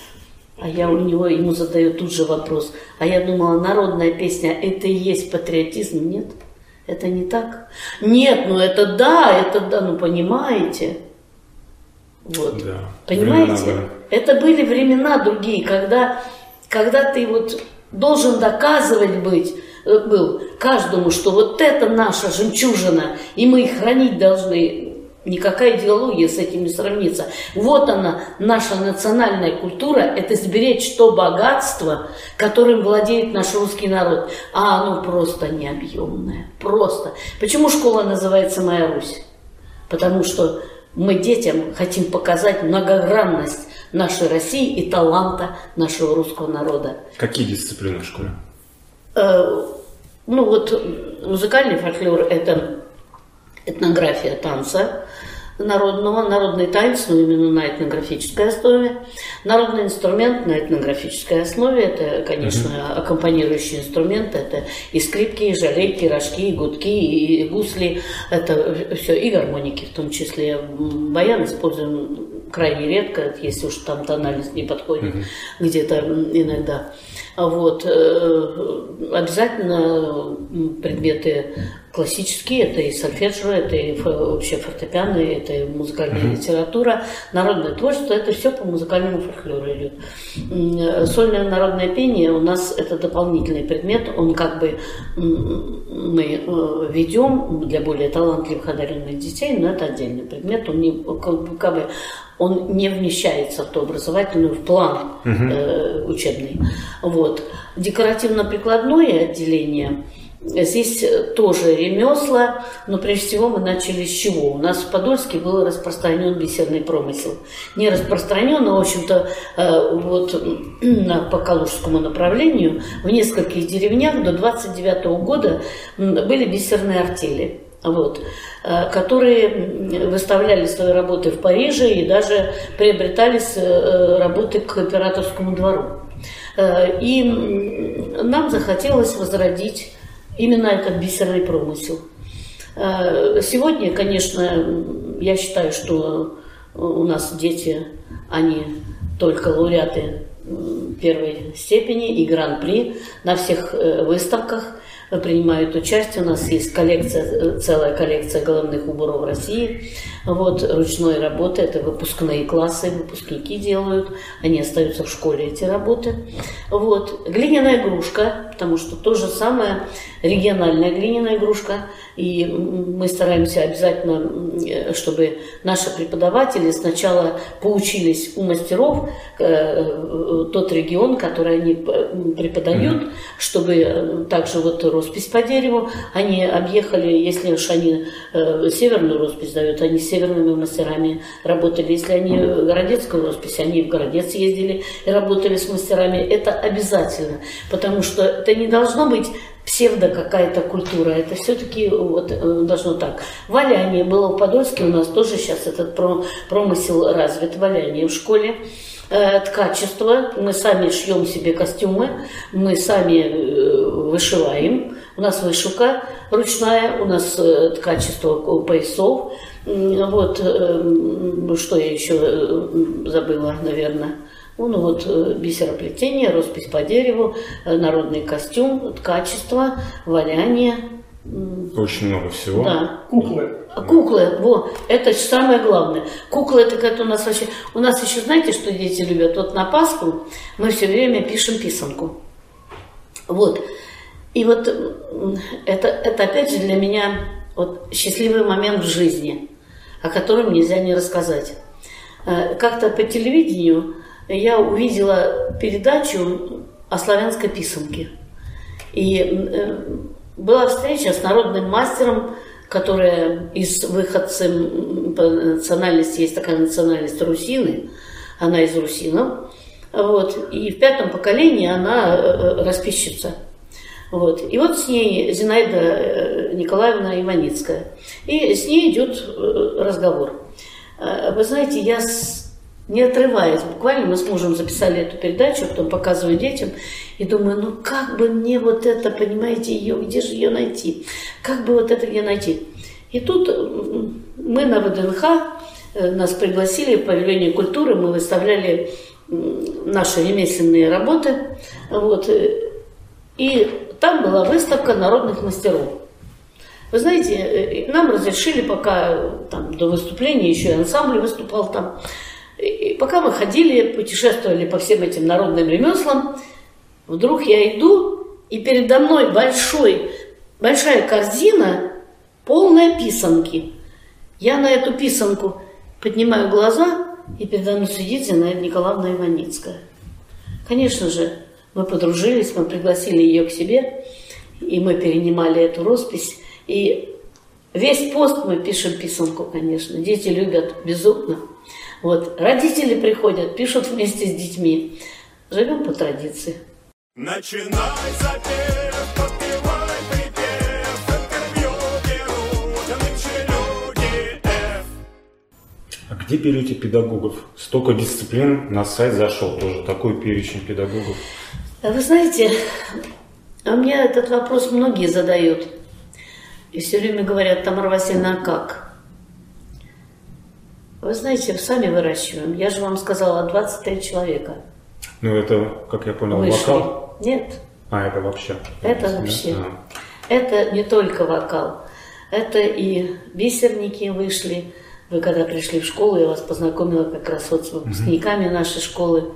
А я ему задаю тут же вопрос, а я думала, народная песня, это и есть патриотизм? Нет, это не так. Нет, ну это да, ну понимаете. Вот. Да. Понимаете? Времена, да. Это были времена другие, когда ты вот должен доказывать был каждому, что вот это наша жемчужина, и мы их хранить должны. Никакая идеология с этим не сравнится. Вот она, наша национальная культура, это сберечь то богатство, которым владеет наш русский народ. А оно просто необъемное. Просто. Почему школа называется «Моя Русь»? Потому что мы детям хотим показать многогранность нашей России и таланта нашего русского народа. Какие дисциплины в школе? Ну вот музыкальный фольклор – это этнография танца народного, народный танец, но именно на этнографической основе, народный инструмент на этнографической основе, это, конечно, аккомпанирующие инструменты, это и скрипки, и жалейки, и рожки, и гудки, и гусли, это все, и гармоники, в том числе баян используем крайне редко, если уж там тональность не подходит, где-то иногда. Вот. Обязательно предметы классические, это и сольфеджио, это и вообще фортепиано, это и музыкальная литература, народное творчество, это все по музыкальному фольклору идет. Сольное народное пение у нас это дополнительный предмет, он как бы мы ведем для более талантливых одаренных детей, но это отдельный предмет, он не как бы он не вмещается в образовательную, в план учебный. Вот. Декоративно-прикладное отделение, здесь тоже ремесла, но прежде всего мы начали с чего? У нас в Подольске был распространен бисерный промысел. Не распространен, но, в общем-то, вот по калужскому направлению в нескольких деревнях до 29 года были бисерные артели. Вот, которые выставляли свои работы в Париже и даже приобретались работы к императорскому двору. И нам захотелось возродить именно этот бисерный промысел. Сегодня, конечно, я считаю, что у нас дети, они только лауреаты первой степени и гран-при на всех выставках принимают участие. У нас есть коллекция, целая коллекция головных уборов России. Вот, ручной работы, это выпускные классы, выпускники делают, они остаются в школе, эти работы. Вот, глиняная игрушка, потому что то же самое, региональная глиняная игрушка, и мы стараемся обязательно, чтобы наши преподаватели сначала поучились у мастеров тот регион, который они преподают, чтобы также вот роспись по дереву, они объехали, если уж они северную роспись дают, они с северными мастерами работали, если они городецкую роспись, они в Городец ездили и работали с мастерами, это обязательно, потому что это не должно быть псевдо какая-то культура, это все-таки вот должно так. Валяние было в Подольске, у нас тоже сейчас этот промысел развит, валяние в школе. Ткачество, мы сами шьем себе костюмы, мы сами вышиваем, у нас вышивка ручная, у нас ткачество поясов, вот, что я еще забыла, наверное, ну вот бисероплетение, роспись по дереву, народный костюм, ткачество, валяние. Очень много всего. Да. Куклы. Куклы, вот, это самое главное. Куклы, это как у нас вообще... У нас еще, знаете, что дети любят? Вот на Пасху мы все время пишем писанку. Вот. И вот это опять же для меня вот, счастливый момент в жизни, о котором нельзя не рассказать. Как-то по телевидению я увидела передачу о славянской писанке. И была встреча с народным мастером, которая из выходцев по национальности, есть такая национальность русины, она из русинов, вот, и в 5-м поколении она расписчица. Вот. И вот с ней Зинаида Николаевна Иваницкая, и с ней идет разговор. Вы знаете, я не отрываясь, буквально мы с мужем записали эту передачу, потом показываю детям, и думаю, ну как бы мне вот это, понимаете, ее, где же ее найти? Как бы вот это где найти? И тут мы на ВДНХ, нас пригласили в павильоне культуры, мы выставляли наши ремесленные работы, вот, и там была выставка народных мастеров. Вы знаете, нам разрешили пока там, до выступления, еще и ансамбль выступал там. И пока мы ходили, путешествовали по всем этим народным ремеслам, вдруг я иду, и передо мной большая корзина, полная писанки. Я на эту писанку поднимаю глаза, и передо мной сидит Зинаида Николаевна Иваницкая. Конечно же, мы подружились, мы пригласили ее к себе, и мы перенимали эту роспись. И весь пост мы пишем писанку, конечно. Дети любят безумно. Вот, родители приходят, пишут вместе с детьми. Живем по традиции. Начинай запев, подпевай припев, как кровью берут, а начнем. Где берете педагогов? Столько дисциплин на сайт зашел тоже, такой перечень педагогов. Вы знаете, а мне этот вопрос многие задают. И все время говорят: Тамара Васильевна, а как? Вы знаете, сами выращиваем. Я же вам сказала, 23 человека. Ну это, как я понял, вышли. Вокал? Нет. А, это вообще? Это вообще. А. Это не только вокал. Это и бисерники вышли. Вы когда пришли в школу, я вас познакомила как раз вот с выпускниками нашей школы.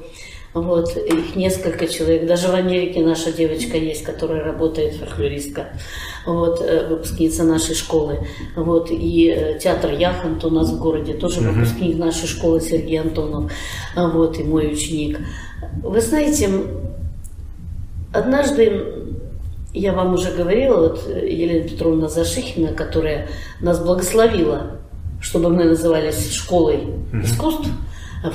Вот, их несколько человек. Даже в Америке наша девочка есть, которая работает, фольклористка, вот, выпускница нашей школы. Вот, и театр Яхонт у нас в городе, тоже выпускник нашей школы Сергей Антонов, вот, и мой ученик. Вы знаете, однажды, я вам уже говорила, вот Елена Петровна Зашихина, которая нас благословила, чтобы мы назывались школой искусств,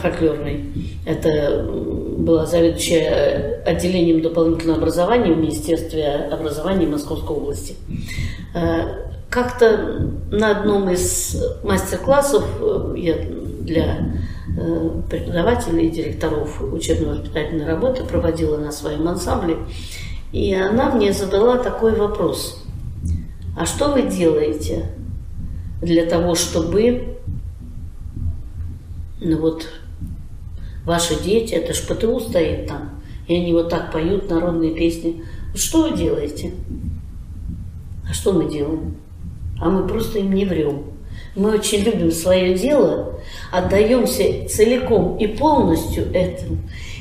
фольклорной. Это была заведующая отделением дополнительного образования в Министерстве образования Московской области. Как-то на одном из мастер-классов я для преподавателей и директоров учебно-воспитательной работы проводила на своем ансамбле, и она мне задала такой вопрос: а что вы делаете для того, чтобы... Ну вот, ваши дети, это ж ПТУ стоит там, и они вот так поют народные песни. Что вы делаете? А что мы делаем? А мы просто им не врем. Мы очень любим свое дело, отдаемся целиком и полностью этому.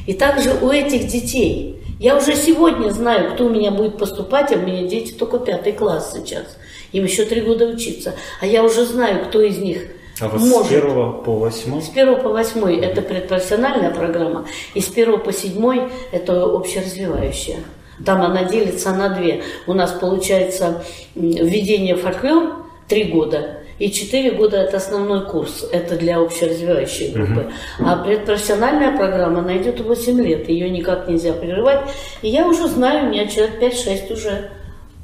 И также у этих детей. Я уже сегодня знаю, кто у меня будет поступать, а у меня дети только 5-й класс сейчас. Им еще 3 года учиться. А я уже знаю, кто из них... А вот может. С 1 по 8? С 1 по 8 это предпрофессиональная программа, и с 1 по 7 это общеразвивающая. Там она делится на 2. У нас получается введение в фольклор 3 года, и 4 года это основной курс, это для общеразвивающей группы. А предпрофессиональная программа, она идет 8 лет, ее никак нельзя прерывать. И я уже знаю, у меня человек 5-6 уже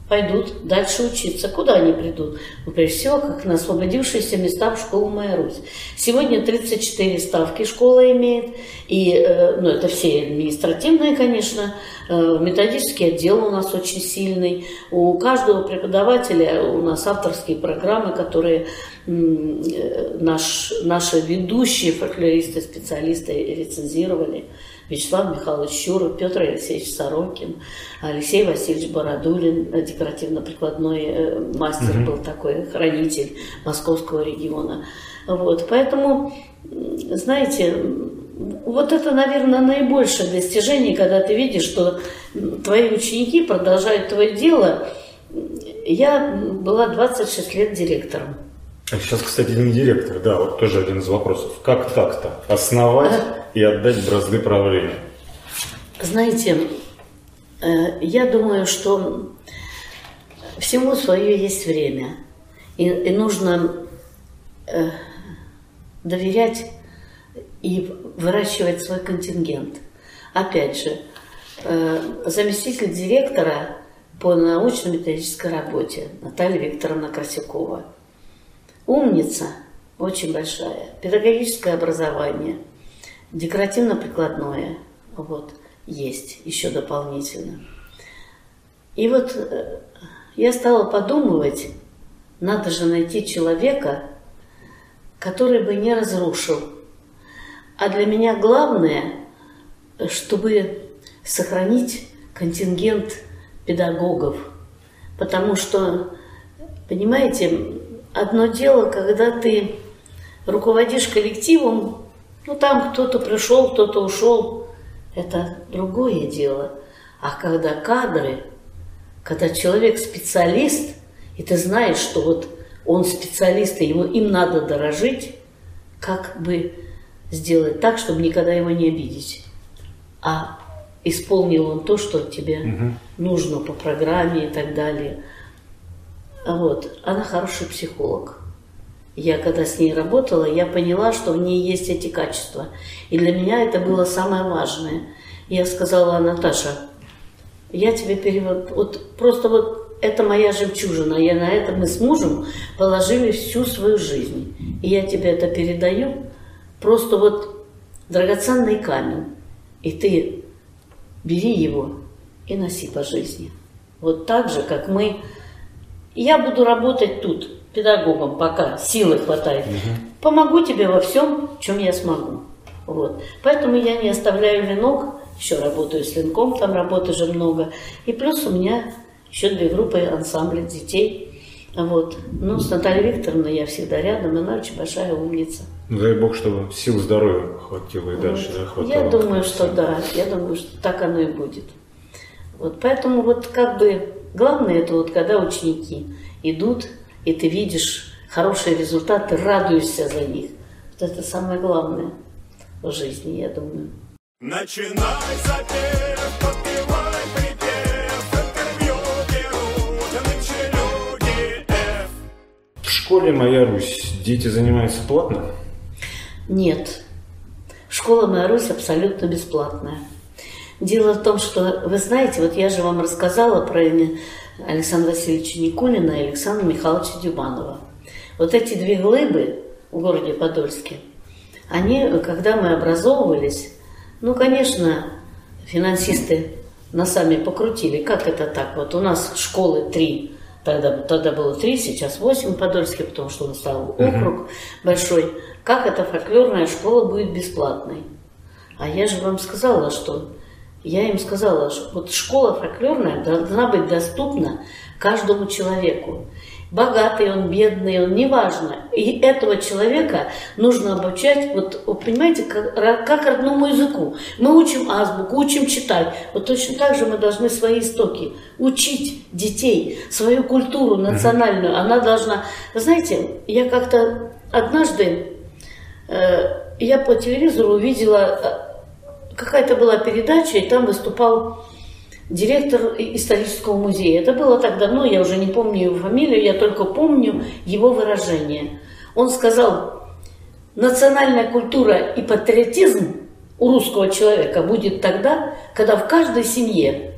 пойдут дальше учиться. Куда они придут? Ну, прежде всего, как на освободившиеся места в школу «Моя Русь». Сегодня 34 ставки школа имеет. И, ну, это все административные, конечно. Методический отдел у нас очень сильный. У каждого преподавателя у нас авторские программы, которые наши ведущие фольклористы, специалисты рецензировали. Вячеслав Михайлович Щуров, Петр Алексеевич Сорокин, Алексей Васильевич Бородулин, декоративно-прикладной мастер был такой, хранитель московского региона. Вот, поэтому, знаете, вот это, наверное, наибольшее достижение, когда ты видишь, что твои ученики продолжают твое дело. Я была 26 лет директором. А сейчас, кстати, не директор, да, вот тоже один из вопросов. Как так-то? Основать и отдать бразды правления? Знаете, я думаю, что всему свое есть время. И нужно доверять и выращивать свой контингент. Опять же, заместитель директора по научно-методической работе Наталья Викторовна Красикова. Умница, очень большая, педагогическое образование, декоративно-прикладное, вот, есть еще дополнительно. И вот я стала подумывать, надо же найти человека, который бы не разрушил. А для меня главное, чтобы сохранить контингент педагогов, потому что, понимаете, одно дело, когда ты руководишь коллективом, ну там кто-то пришел, кто-то ушел, это другое дело. А когда кадры, когда человек специалист, и ты знаешь, что вот он специалист, и им надо дорожить, как бы сделать так, чтобы никогда его не обидеть. А исполнил он то, что тебе нужно по программе и так далее. Вот, она хороший психолог. Я когда с ней работала, я поняла, что в ней есть эти качества. И для меня это было самое важное. Я сказала: Наташа, я тебе перевод... Вот просто вот это моя жемчужина. Я на это, мы с мужем положили всю свою жизнь. И я тебе это передаю, просто вот драгоценный камень, и ты бери его и носи по жизни. Вот так же, как мы. Я буду работать тут педагогом, пока силы хватает. Угу. Помогу тебе во всем, чем я смогу. Вот. Поэтому я не оставляю Ленок, еще работаю с Ленком, там работы же много. И плюс у меня еще две группы ансамбля детей. Вот. Ну, с Натальей Викторовной я всегда рядом, она очень большая умница. Дай бог, чтобы сил здоровья хватило и дальше хватало. Я думаю, что да, я думаю, что так оно и будет. Вот. Поэтому вот как бы главное это вот когда ученики идут, и ты видишь хорошие результаты, радуешься за них. Вот это самое главное в жизни, я думаю. Начинай запев, подпевай припев, интервью берут нынче Люди-Эф. В школе «Моя Русь» дети занимаются платно? Нет. Школа «Моя Русь» абсолютно бесплатная. Дело в том, что, вы знаете, вот я же вам рассказала про имя Александра Васильевича Никулина и Александра Михайловича Дюбанова. Вот эти две глыбы в городе Подольске, они, когда мы образовывались, ну, конечно, финансисты носами покрутили. Как это так? Вот у нас школы 3, тогда было 3, сейчас 8 в Подольске, потому что он стал округ большой. Как эта фольклорная школа будет бесплатной? А я же вам сказала, что... Я им сказала, что вот школа фольклорная должна быть доступна каждому человеку. Богатый он, бедный он, неважно. И этого человека нужно обучать, вот, вы понимаете, как родному языку. Мы учим азбуку, учим читать. Вот точно так же мы должны свои истоки учить детей, свою культуру национальную. Она должна... Вы знаете, я как-то однажды, я по телевизору увидела... Какая-то была передача, и там выступал директор исторического музея. Это было так давно, я уже не помню его фамилию, я только помню его выражение. Он сказал, национальная культура и патриотизм у русского человека будет тогда, когда в каждой семье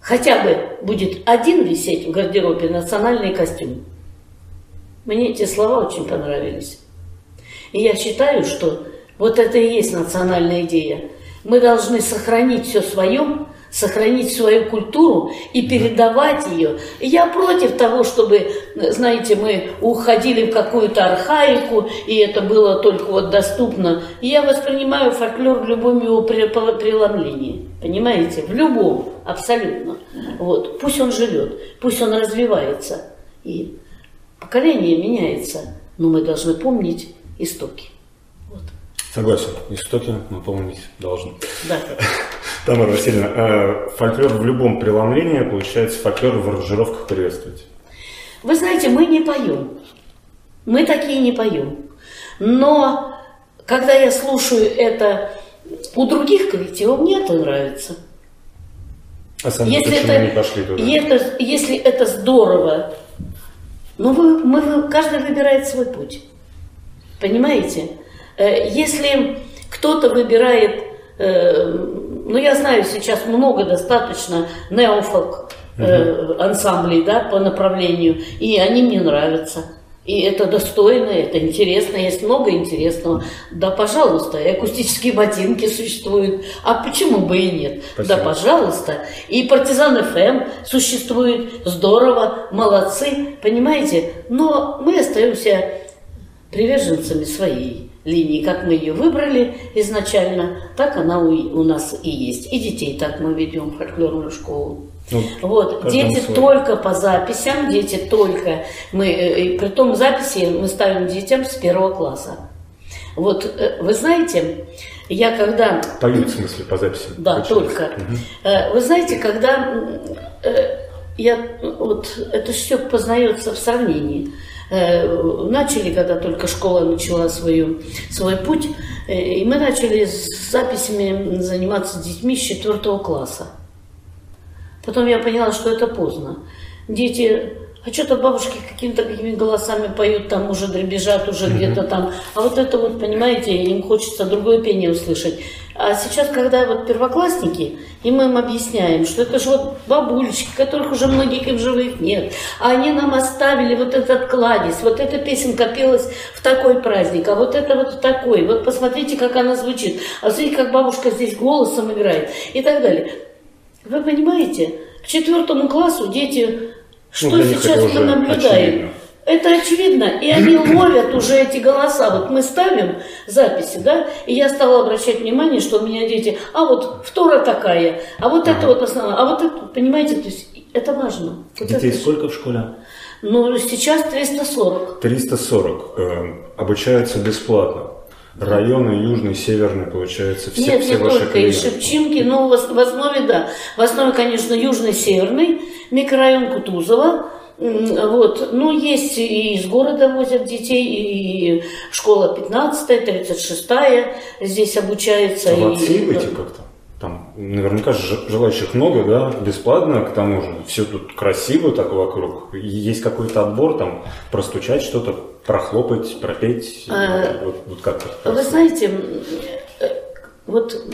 хотя бы будет один висеть в гардеробе национальный костюм. Мне эти слова очень понравились. И я считаю, что вот это и есть национальная идея. Мы должны сохранить все свое, сохранить свою культуру и передавать ее. Я против того, чтобы, знаете, мы уходили в какую-то архаику, и это было только вот доступно. И я воспринимаю фольклор в любом его преломлении, понимаете? В любом, абсолютно. Вот. Пусть он живет, пусть он развивается. И поколение меняется, но мы должны помнить истоки. Согласен, истоки мы помнить должны. Да. Тамара Васильевна, фольклор в любом преломлении, получается, фольклор в аранжировках приветствовать. Вы знаете, мы не поем. Мы такие не поем. Но когда я слушаю это у других коллективов, мне это нравится. А сами не пошли туда? Если это здорово, ну каждый выбирает свой путь. Понимаете? Если кто-то выбирает, ну я знаю, сейчас много достаточно неофолк ансамблей, да, по направлению, и они мне нравятся. И это достойно, это интересно, есть много интересного. Да, пожалуйста, и акустические ботинки существуют, а почему бы и нет? Спасибо. Да, пожалуйста. И партизан ФМ существует, здорово, молодцы, понимаете? Но мы остаемся приверженцами своей линии, как мы ее выбрали изначально, так она у нас и есть. И детей так мы ведем в фольклорную школу. Ну, вот. Дети свой. Только по записям, дети только. Мы, притом записи мы ставим детям с 1 класса. Вот, вы знаете, я когда... Поют, в смысле, по записям? Да, только. Угу. Вы знаете, когда... Я, вот, это все познается в сравнении. Начали, когда только школа начала свой путь, и мы начали с записями заниматься с детьми с 4 класса. Потом я поняла, что это поздно. Дети А что-то бабушки какими-то такими голосами поют, там уже дребезжат, уже где-то там. А вот это вот, понимаете, им хочется другое пение услышать. А сейчас, когда вот первоклассники, и мы им объясняем, что это же вот бабулечки, которых уже многих им живых нет, а они нам оставили вот этот кладезь, вот эта песенка пелась в такой праздник, а вот это вот в такой. Вот посмотрите, как она звучит, а смотрите, как бабушка здесь голосом играет и так далее. Вы понимаете, к 4 классу дети... Что ну, сейчас мы наблюдаем? Очевидно. Это очевидно, и они ловят уже эти голоса. Вот мы ставим записи, да, и я стала обращать внимание, что у меня дети, а вот втора такая, а вот это вот основное, а вот это, понимаете, то есть это важно. Вот детей это... сколько в школе? Ну, сейчас 340. 340. Обучаются бесплатно. Районы южный, северный, получается, все, нет, все не ваши только, и Шевчинки, но в основе, да. В основе, конечно, южный, северный, микрорайон Кутузова. Вот. Но есть и из города возят детей, и школа 15-я, 36-я здесь обучается. А вы отсеиваете как-то? Там наверняка желающих много, да, бесплатно, к тому же, все тут красиво так вокруг, есть какой-то отбор, там, простучать что-то, прохлопать, пропеть, вот как-то. Вы знаете, вот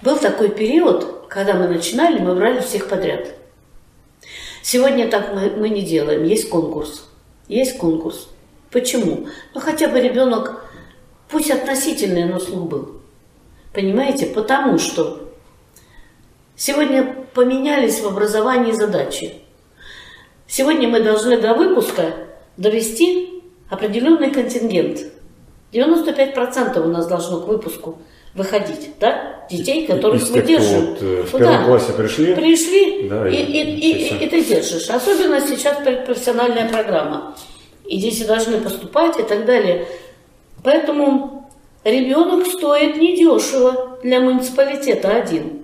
был такой период, когда мы начинали, мы брали всех подряд. Сегодня так мы не делаем, есть конкурс, есть конкурс. Почему? Ну, хотя бы ребенок, пусть относительный, но слух был. Понимаете? Потому что сегодня поменялись в образовании задачи. Сегодня мы должны до выпуска довести определенный контингент. 95% у нас должно к выпуску выходить, да? Детей, которых мы держим. Вот в первом классе пришли, да, и ты держишь. Особенно сейчас профессиональная программа. И дети должны поступать и так далее. Поэтому... Ребенок стоит недешево для муниципалитета один.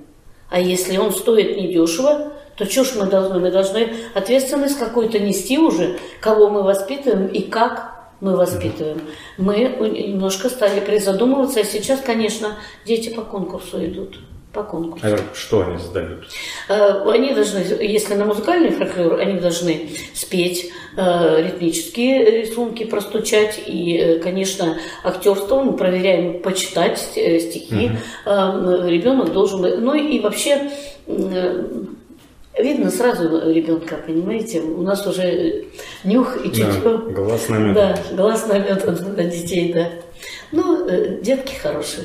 А если он стоит недешево, то что ж мы должны? Мы должны ответственность какую-то нести уже, кого мы воспитываем и как мы воспитываем. Мы немножко стали призадумываться, а сейчас, конечно, дети по конкурсу идут. По конкурсу. А что они сдают? Они должны, если на музыкальный фольклор, они должны спеть, ритмические рисунки простучать и, конечно, актерство, мы проверяем, почитать стихи. Ребенок должен... Ну и вообще, видно сразу ребенка, понимаете? У нас уже нюх и чутье. Да, глаз намётан. Да, глаз намётан на детей, да. Ну, детки хорошие.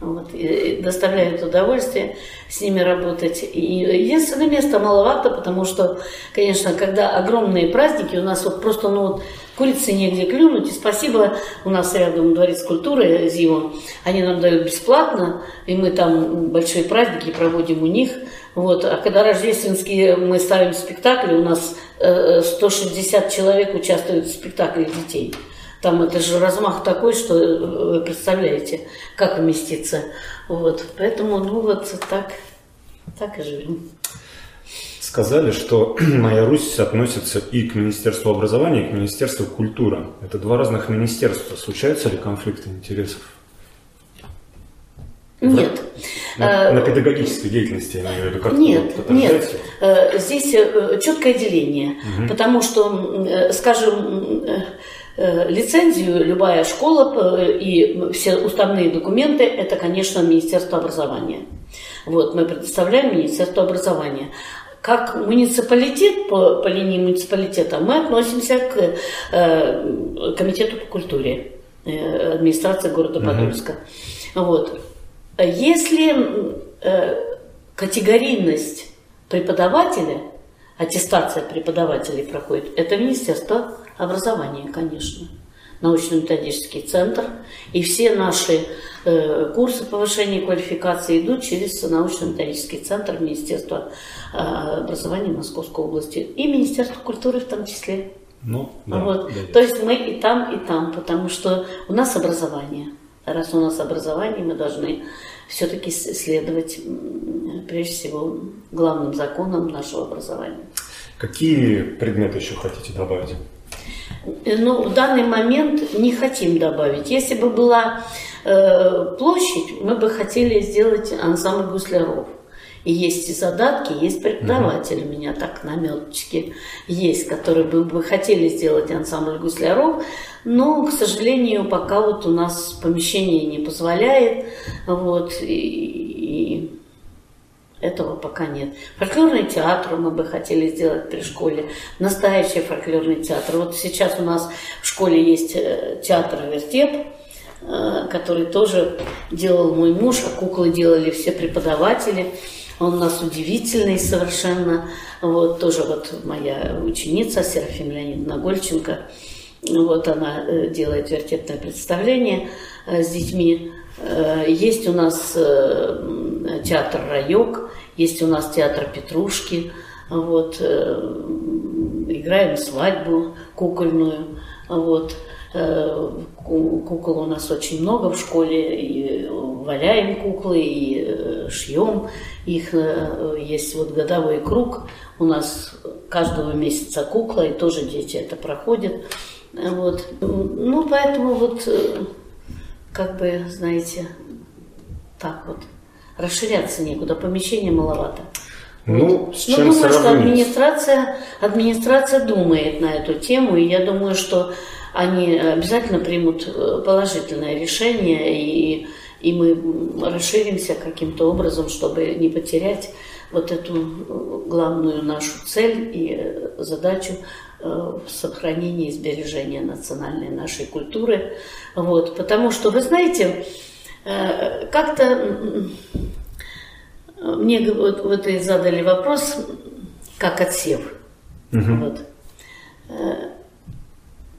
Вот, и доставляют удовольствие с ними работать. И единственное, места маловато, потому что, конечно, когда огромные праздники, у нас вот просто, ну вот, курицы негде клюнуть. И спасибо, у нас рядом дворец культуры ЗИО, они нам дают бесплатно, и мы там большие праздники проводим у них. Вот. А когда рождественские мы ставим спектакли, у нас 160 человек участвуют в спектакле детей. Там это же размах такой, что вы представляете, как вместиться. Вот. Поэтому, ну вот так и живем. Сказали, что «Моя Русь» относится и к Министерству образования, и к Министерству культуры. Это два разных министерства. Случаются ли конфликты интересов? Нет. На педагогической деятельности, я имею в виду, как-то отражается? Нет. Здесь четкое деление. Потому что, скажем... Лицензию любая школа и все уставные документы – это, конечно, Министерство образования. Вот, мы предоставляем Министерству образования. Как муниципалитет, по линии муниципалитета, мы относимся к Комитету по культуре администрации города Подольска. Вот. Если категорийность преподавателя, аттестация преподавателей проходит, это Министерство образования, конечно, научно-методический центр. И все наши курсы повышения квалификации идут через научно-методический центр Министерства образования Московской области и Министерства культуры в том числе. Ну, да, вот. Да, да. То есть мы и там, потому что у нас образование. Раз у нас образование, мы должны все-таки следовать, прежде всего, главным законам нашего образования. Какие предметы еще хотите добавить? Ну, в данный момент не хотим добавить. Если бы была площадь, мы бы хотели сделать ансамбль гусляров. И есть и задатки, есть преподаватели, у меня так наметочки есть, которые бы хотели сделать ансамбль гусляров, но, к сожалению, пока вот у нас помещение не позволяет, вот, и этого пока нет. Фольклорный театр мы бы хотели сделать при школе, настоящий фольклорный театр. Вот сейчас у нас в школе есть театр-вертеп, который тоже делал мой муж, а куклы делали все преподаватели. Он у нас удивительный совершенно. Вот тоже вот моя ученица Серафима Леонидовна Гольченко, вот она делает вертепное представление с детьми. Есть у нас театр «Райок», есть у нас театр «Петрушки». Вот, играем свадьбу кукольную. Вот. Кукол у нас очень много в школе, и валяем куклы, и шьем их. Есть вот годовой круг, у нас каждого месяца кукла, и тоже дети это проходят. Вот. Ну, поэтому вот, как бы, знаете, так вот, расширяться некуда, помещения маловато. Ну, вот. Ну, думаю, что администрация думает на эту тему, и я думаю, что они обязательно примут положительное решение, и мы расширимся каким-то образом, чтобы не потерять вот эту главную нашу цель и задачу сохранения и сбережения национальной нашей культуры. Вот. Потому что, вы знаете, как-то мне вот и задали вопрос, как отсев. Угу. Вот.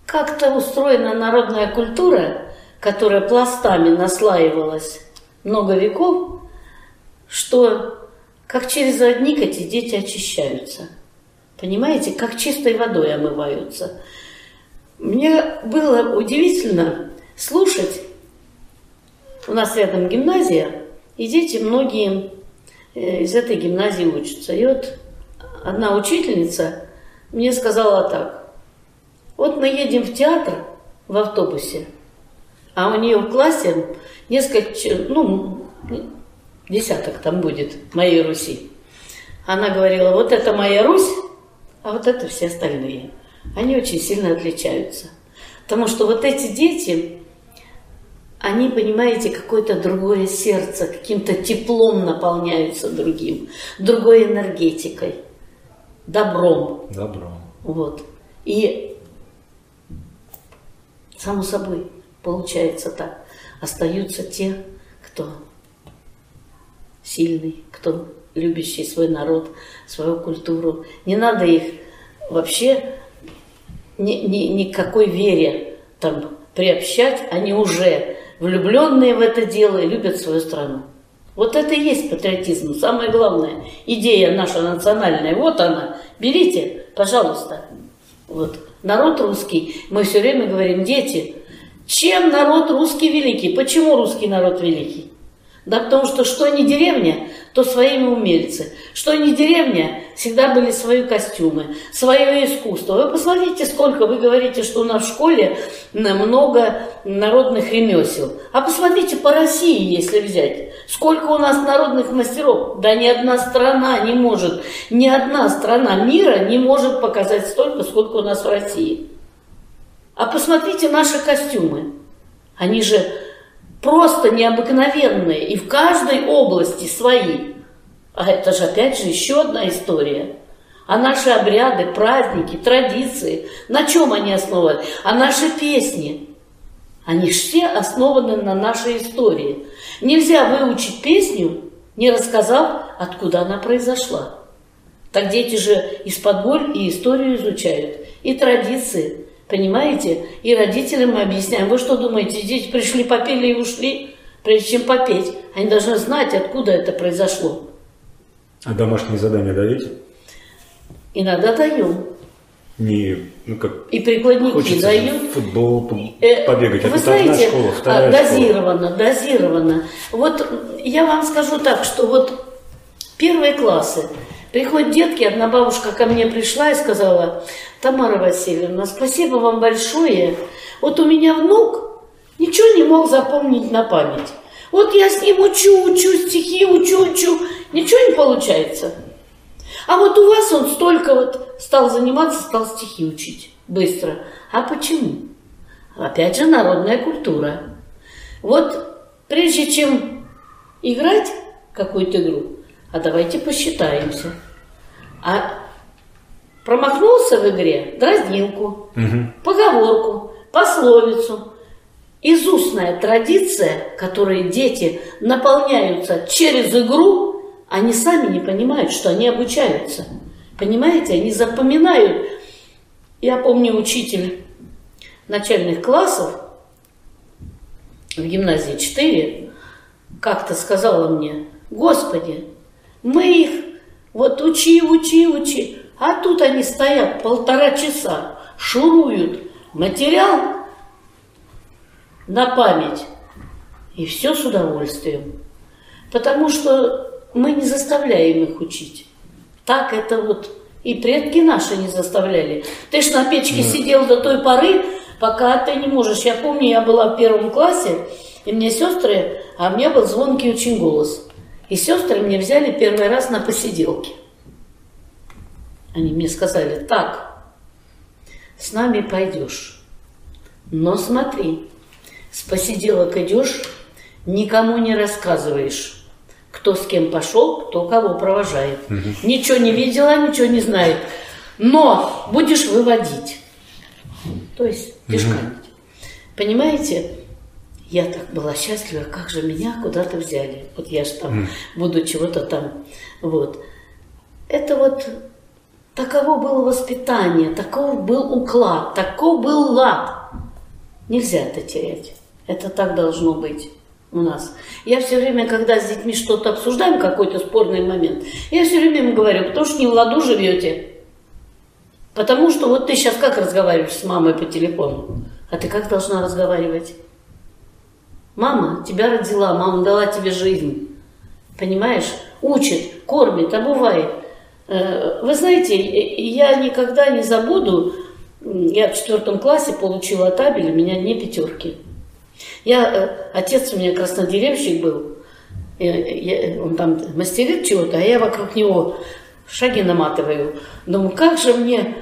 Как-то устроена народная культура, которая пластами наслаивалась много веков, что как через родник эти дети очищаются. Понимаете, как чистой водой омываются. Мне было удивительно слушать. У нас рядом гимназия, и дети многие из этой гимназии учатся. И вот одна учительница мне сказала так. Вот мы едем в театр в автобусе, а у нее в классе несколько, ну, десяток там будет «Моей Руси». Она говорила, вот это «Моя Русь», а вот это все остальные. Они очень сильно отличаются. Потому что вот эти дети, они, понимаете, какое-то другое сердце, каким-то теплом наполняются другим, другой энергетикой, добром. Добром. Вот. И само собой получается так. Остаются те, кто сильный, кто любящий свой народ, свою культуру. Не надо их вообще никакой вере там приобщать. Они уже влюбленные в это дело и любят свою страну. Вот это и есть патриотизм. Самое главное, идея наша национальная. Вот она. Берите, пожалуйста. Вот. Народ русский, мы все время говорим, дети, чем народ русский великий? Почему русский народ великий? Да потому что не деревня, то своими умельцы. Что не деревня, всегда были свои костюмы, свое искусство. Вы посмотрите, сколько вы говорите, что у нас в школе много народных ремесел. А посмотрите по России, если взять. Сколько у нас народных мастеров? Да ни одна страна не может, ни одна страна мира не может показать столько, сколько у нас в России. А посмотрите наши костюмы. Они же просто необыкновенные. И в каждой области свои. А это же опять же еще одна история. А наши обряды, праздники, традиции, на чем они основаны? А наши песни. Они все основаны на нашей истории. Нельзя выучить песню, не рассказав, откуда она произошла. Так дети же из-под боль и историю изучают, и традиции, понимаете? И родителям мы объясняем. Вы что думаете, дети пришли, попели и ушли, прежде чем попеть? Они должны знать, откуда это произошло. А домашние задания даете? Иногда даем. Не, ну как, и прикладники дают. Футбол, побегать. Вы знаете, школа, дозировано, школа. Дозировано. Вот я вам скажу так, что вот первые классы приходят детки, одна бабушка ко мне пришла и сказала, Тамара Васильевна, спасибо вам большое. Вот у меня внук ничего не мог запомнить на память. Вот я с ним учу, стихи учу, ничего не получается. А вот у вас он столько вот стал заниматься, стал стихи учить быстро. А почему? Опять же, народная культура. Вот прежде чем играть какую-то игру, а давайте посчитаемся. А промахнулся в игре дразнилку, поговорку, пословицу. Изустная традиция, которой дети наполняются через игру, они сами не понимают, что они обучаются. Понимаете, они запоминают. Я помню, учитель начальных классов в гимназии 4 как-то сказала мне: «Господи, мы их вот учи, а тут они стоят 1,5 часа, шуруют материал на память, и все с удовольствием, потому что мы не заставляем их учить. Так это вот и предки наши не заставляли. Ты ж на печке сидел до той поры, пока ты не можешь». Я помню, я была в 1 классе, и мне сестры, а у меня был звонкий очень голос, и сестры мне взяли 1 раз на посиделки. Они мне сказали: «Так, с нами пойдешь, но смотри, с посиделок идешь, никому не рассказываешь, кто с кем пошел, кто кого провожает. Ничего не видела, ничего не знает, но будешь выводить». То есть пешками. Понимаете, я так была счастлива, как же меня куда-то взяли. Вот я же там буду чего-то там. Вот. Это вот таково было воспитание, таков был уклад, таков был лад. Нельзя это терять. Это так должно быть у нас. Я все время, когда с детьми что-то обсуждаем, какой-то спорный момент, я все время им говорю: потому что не в ладу живете. Потому что вот ты сейчас как разговариваешь с мамой по телефону? А ты как должна разговаривать? Мама тебя родила, мама дала тебе жизнь. Понимаешь? Учит, кормит, обувает. Вы знаете, я никогда не забуду. Я в 4 классе получила табель, у меня не 5. Я, отец у меня краснодеревщик был, он там мастерит чего-то, а я вокруг него шаги наматываю. Думаю, как же мне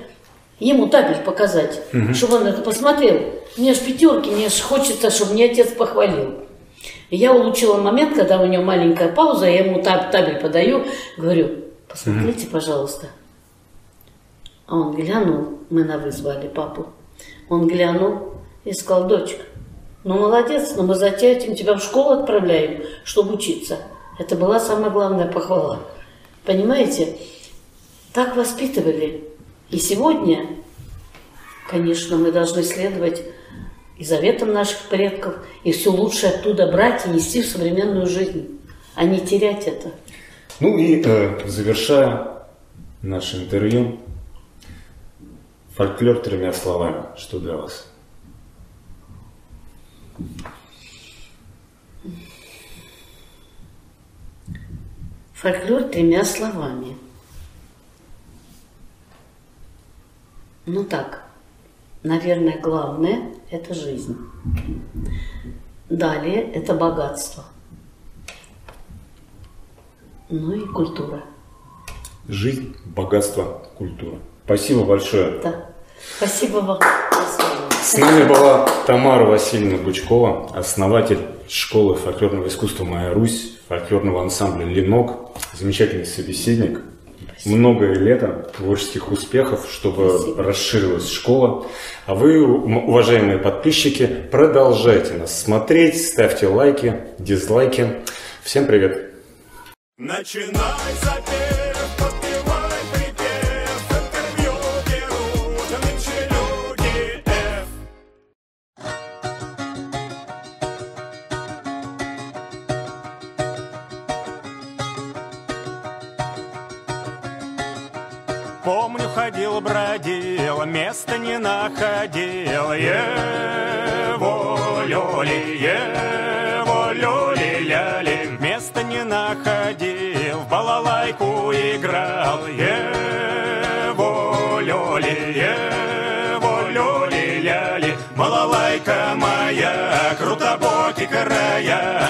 ему табель показать, чтобы он это посмотрел. Мне ж 5, мне ж хочется, чтобы мне отец похвалил. И я улучила момент, когда у него маленькая пауза, я ему табель подаю, говорю: «Посмотрите, пожалуйста». А он глянул, мы на вызвали папу, он глянул и сказал: «Дочка, ну молодец, но мы за тебя в школу отправляем, чтобы учиться». Это была самая главная похвала. Понимаете, так воспитывали. И сегодня, конечно, мы должны следовать и заветам наших предков, и все лучше оттуда брать и нести в современную жизнь, а не терять это. Ну и завершая наше интервью, фольклор 3 словами. Что для вас? Фольклор 3 словами. Ну так, наверное, главное – это жизнь. Далее – это богатство. Ну и культура. Жизнь, богатство, культура. Спасибо большое. Да. Спасибо вам. С нами была Тамара Васильевна Бычкова, основатель школы фольклорного искусства «Моя Русь», фольклорного ансамбля «Ленок». Замечательный собеседник. Спасибо. Многое лето творческих успехов, чтобы расширилась школа. А вы, уважаемые подписчики, продолжайте нас смотреть, ставьте лайки, дизлайки. Всем привет. Начинай запеть. Помню, ходил, бродил, места не находил. Его люли, ляли. Места не находил, в балалайку играл. Его люли, ляли. Балалайка моя, крутобокий края.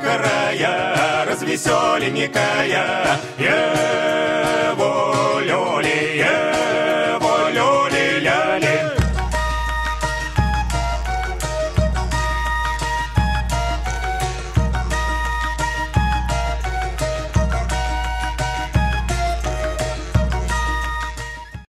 края, развеселенькая, его лёли.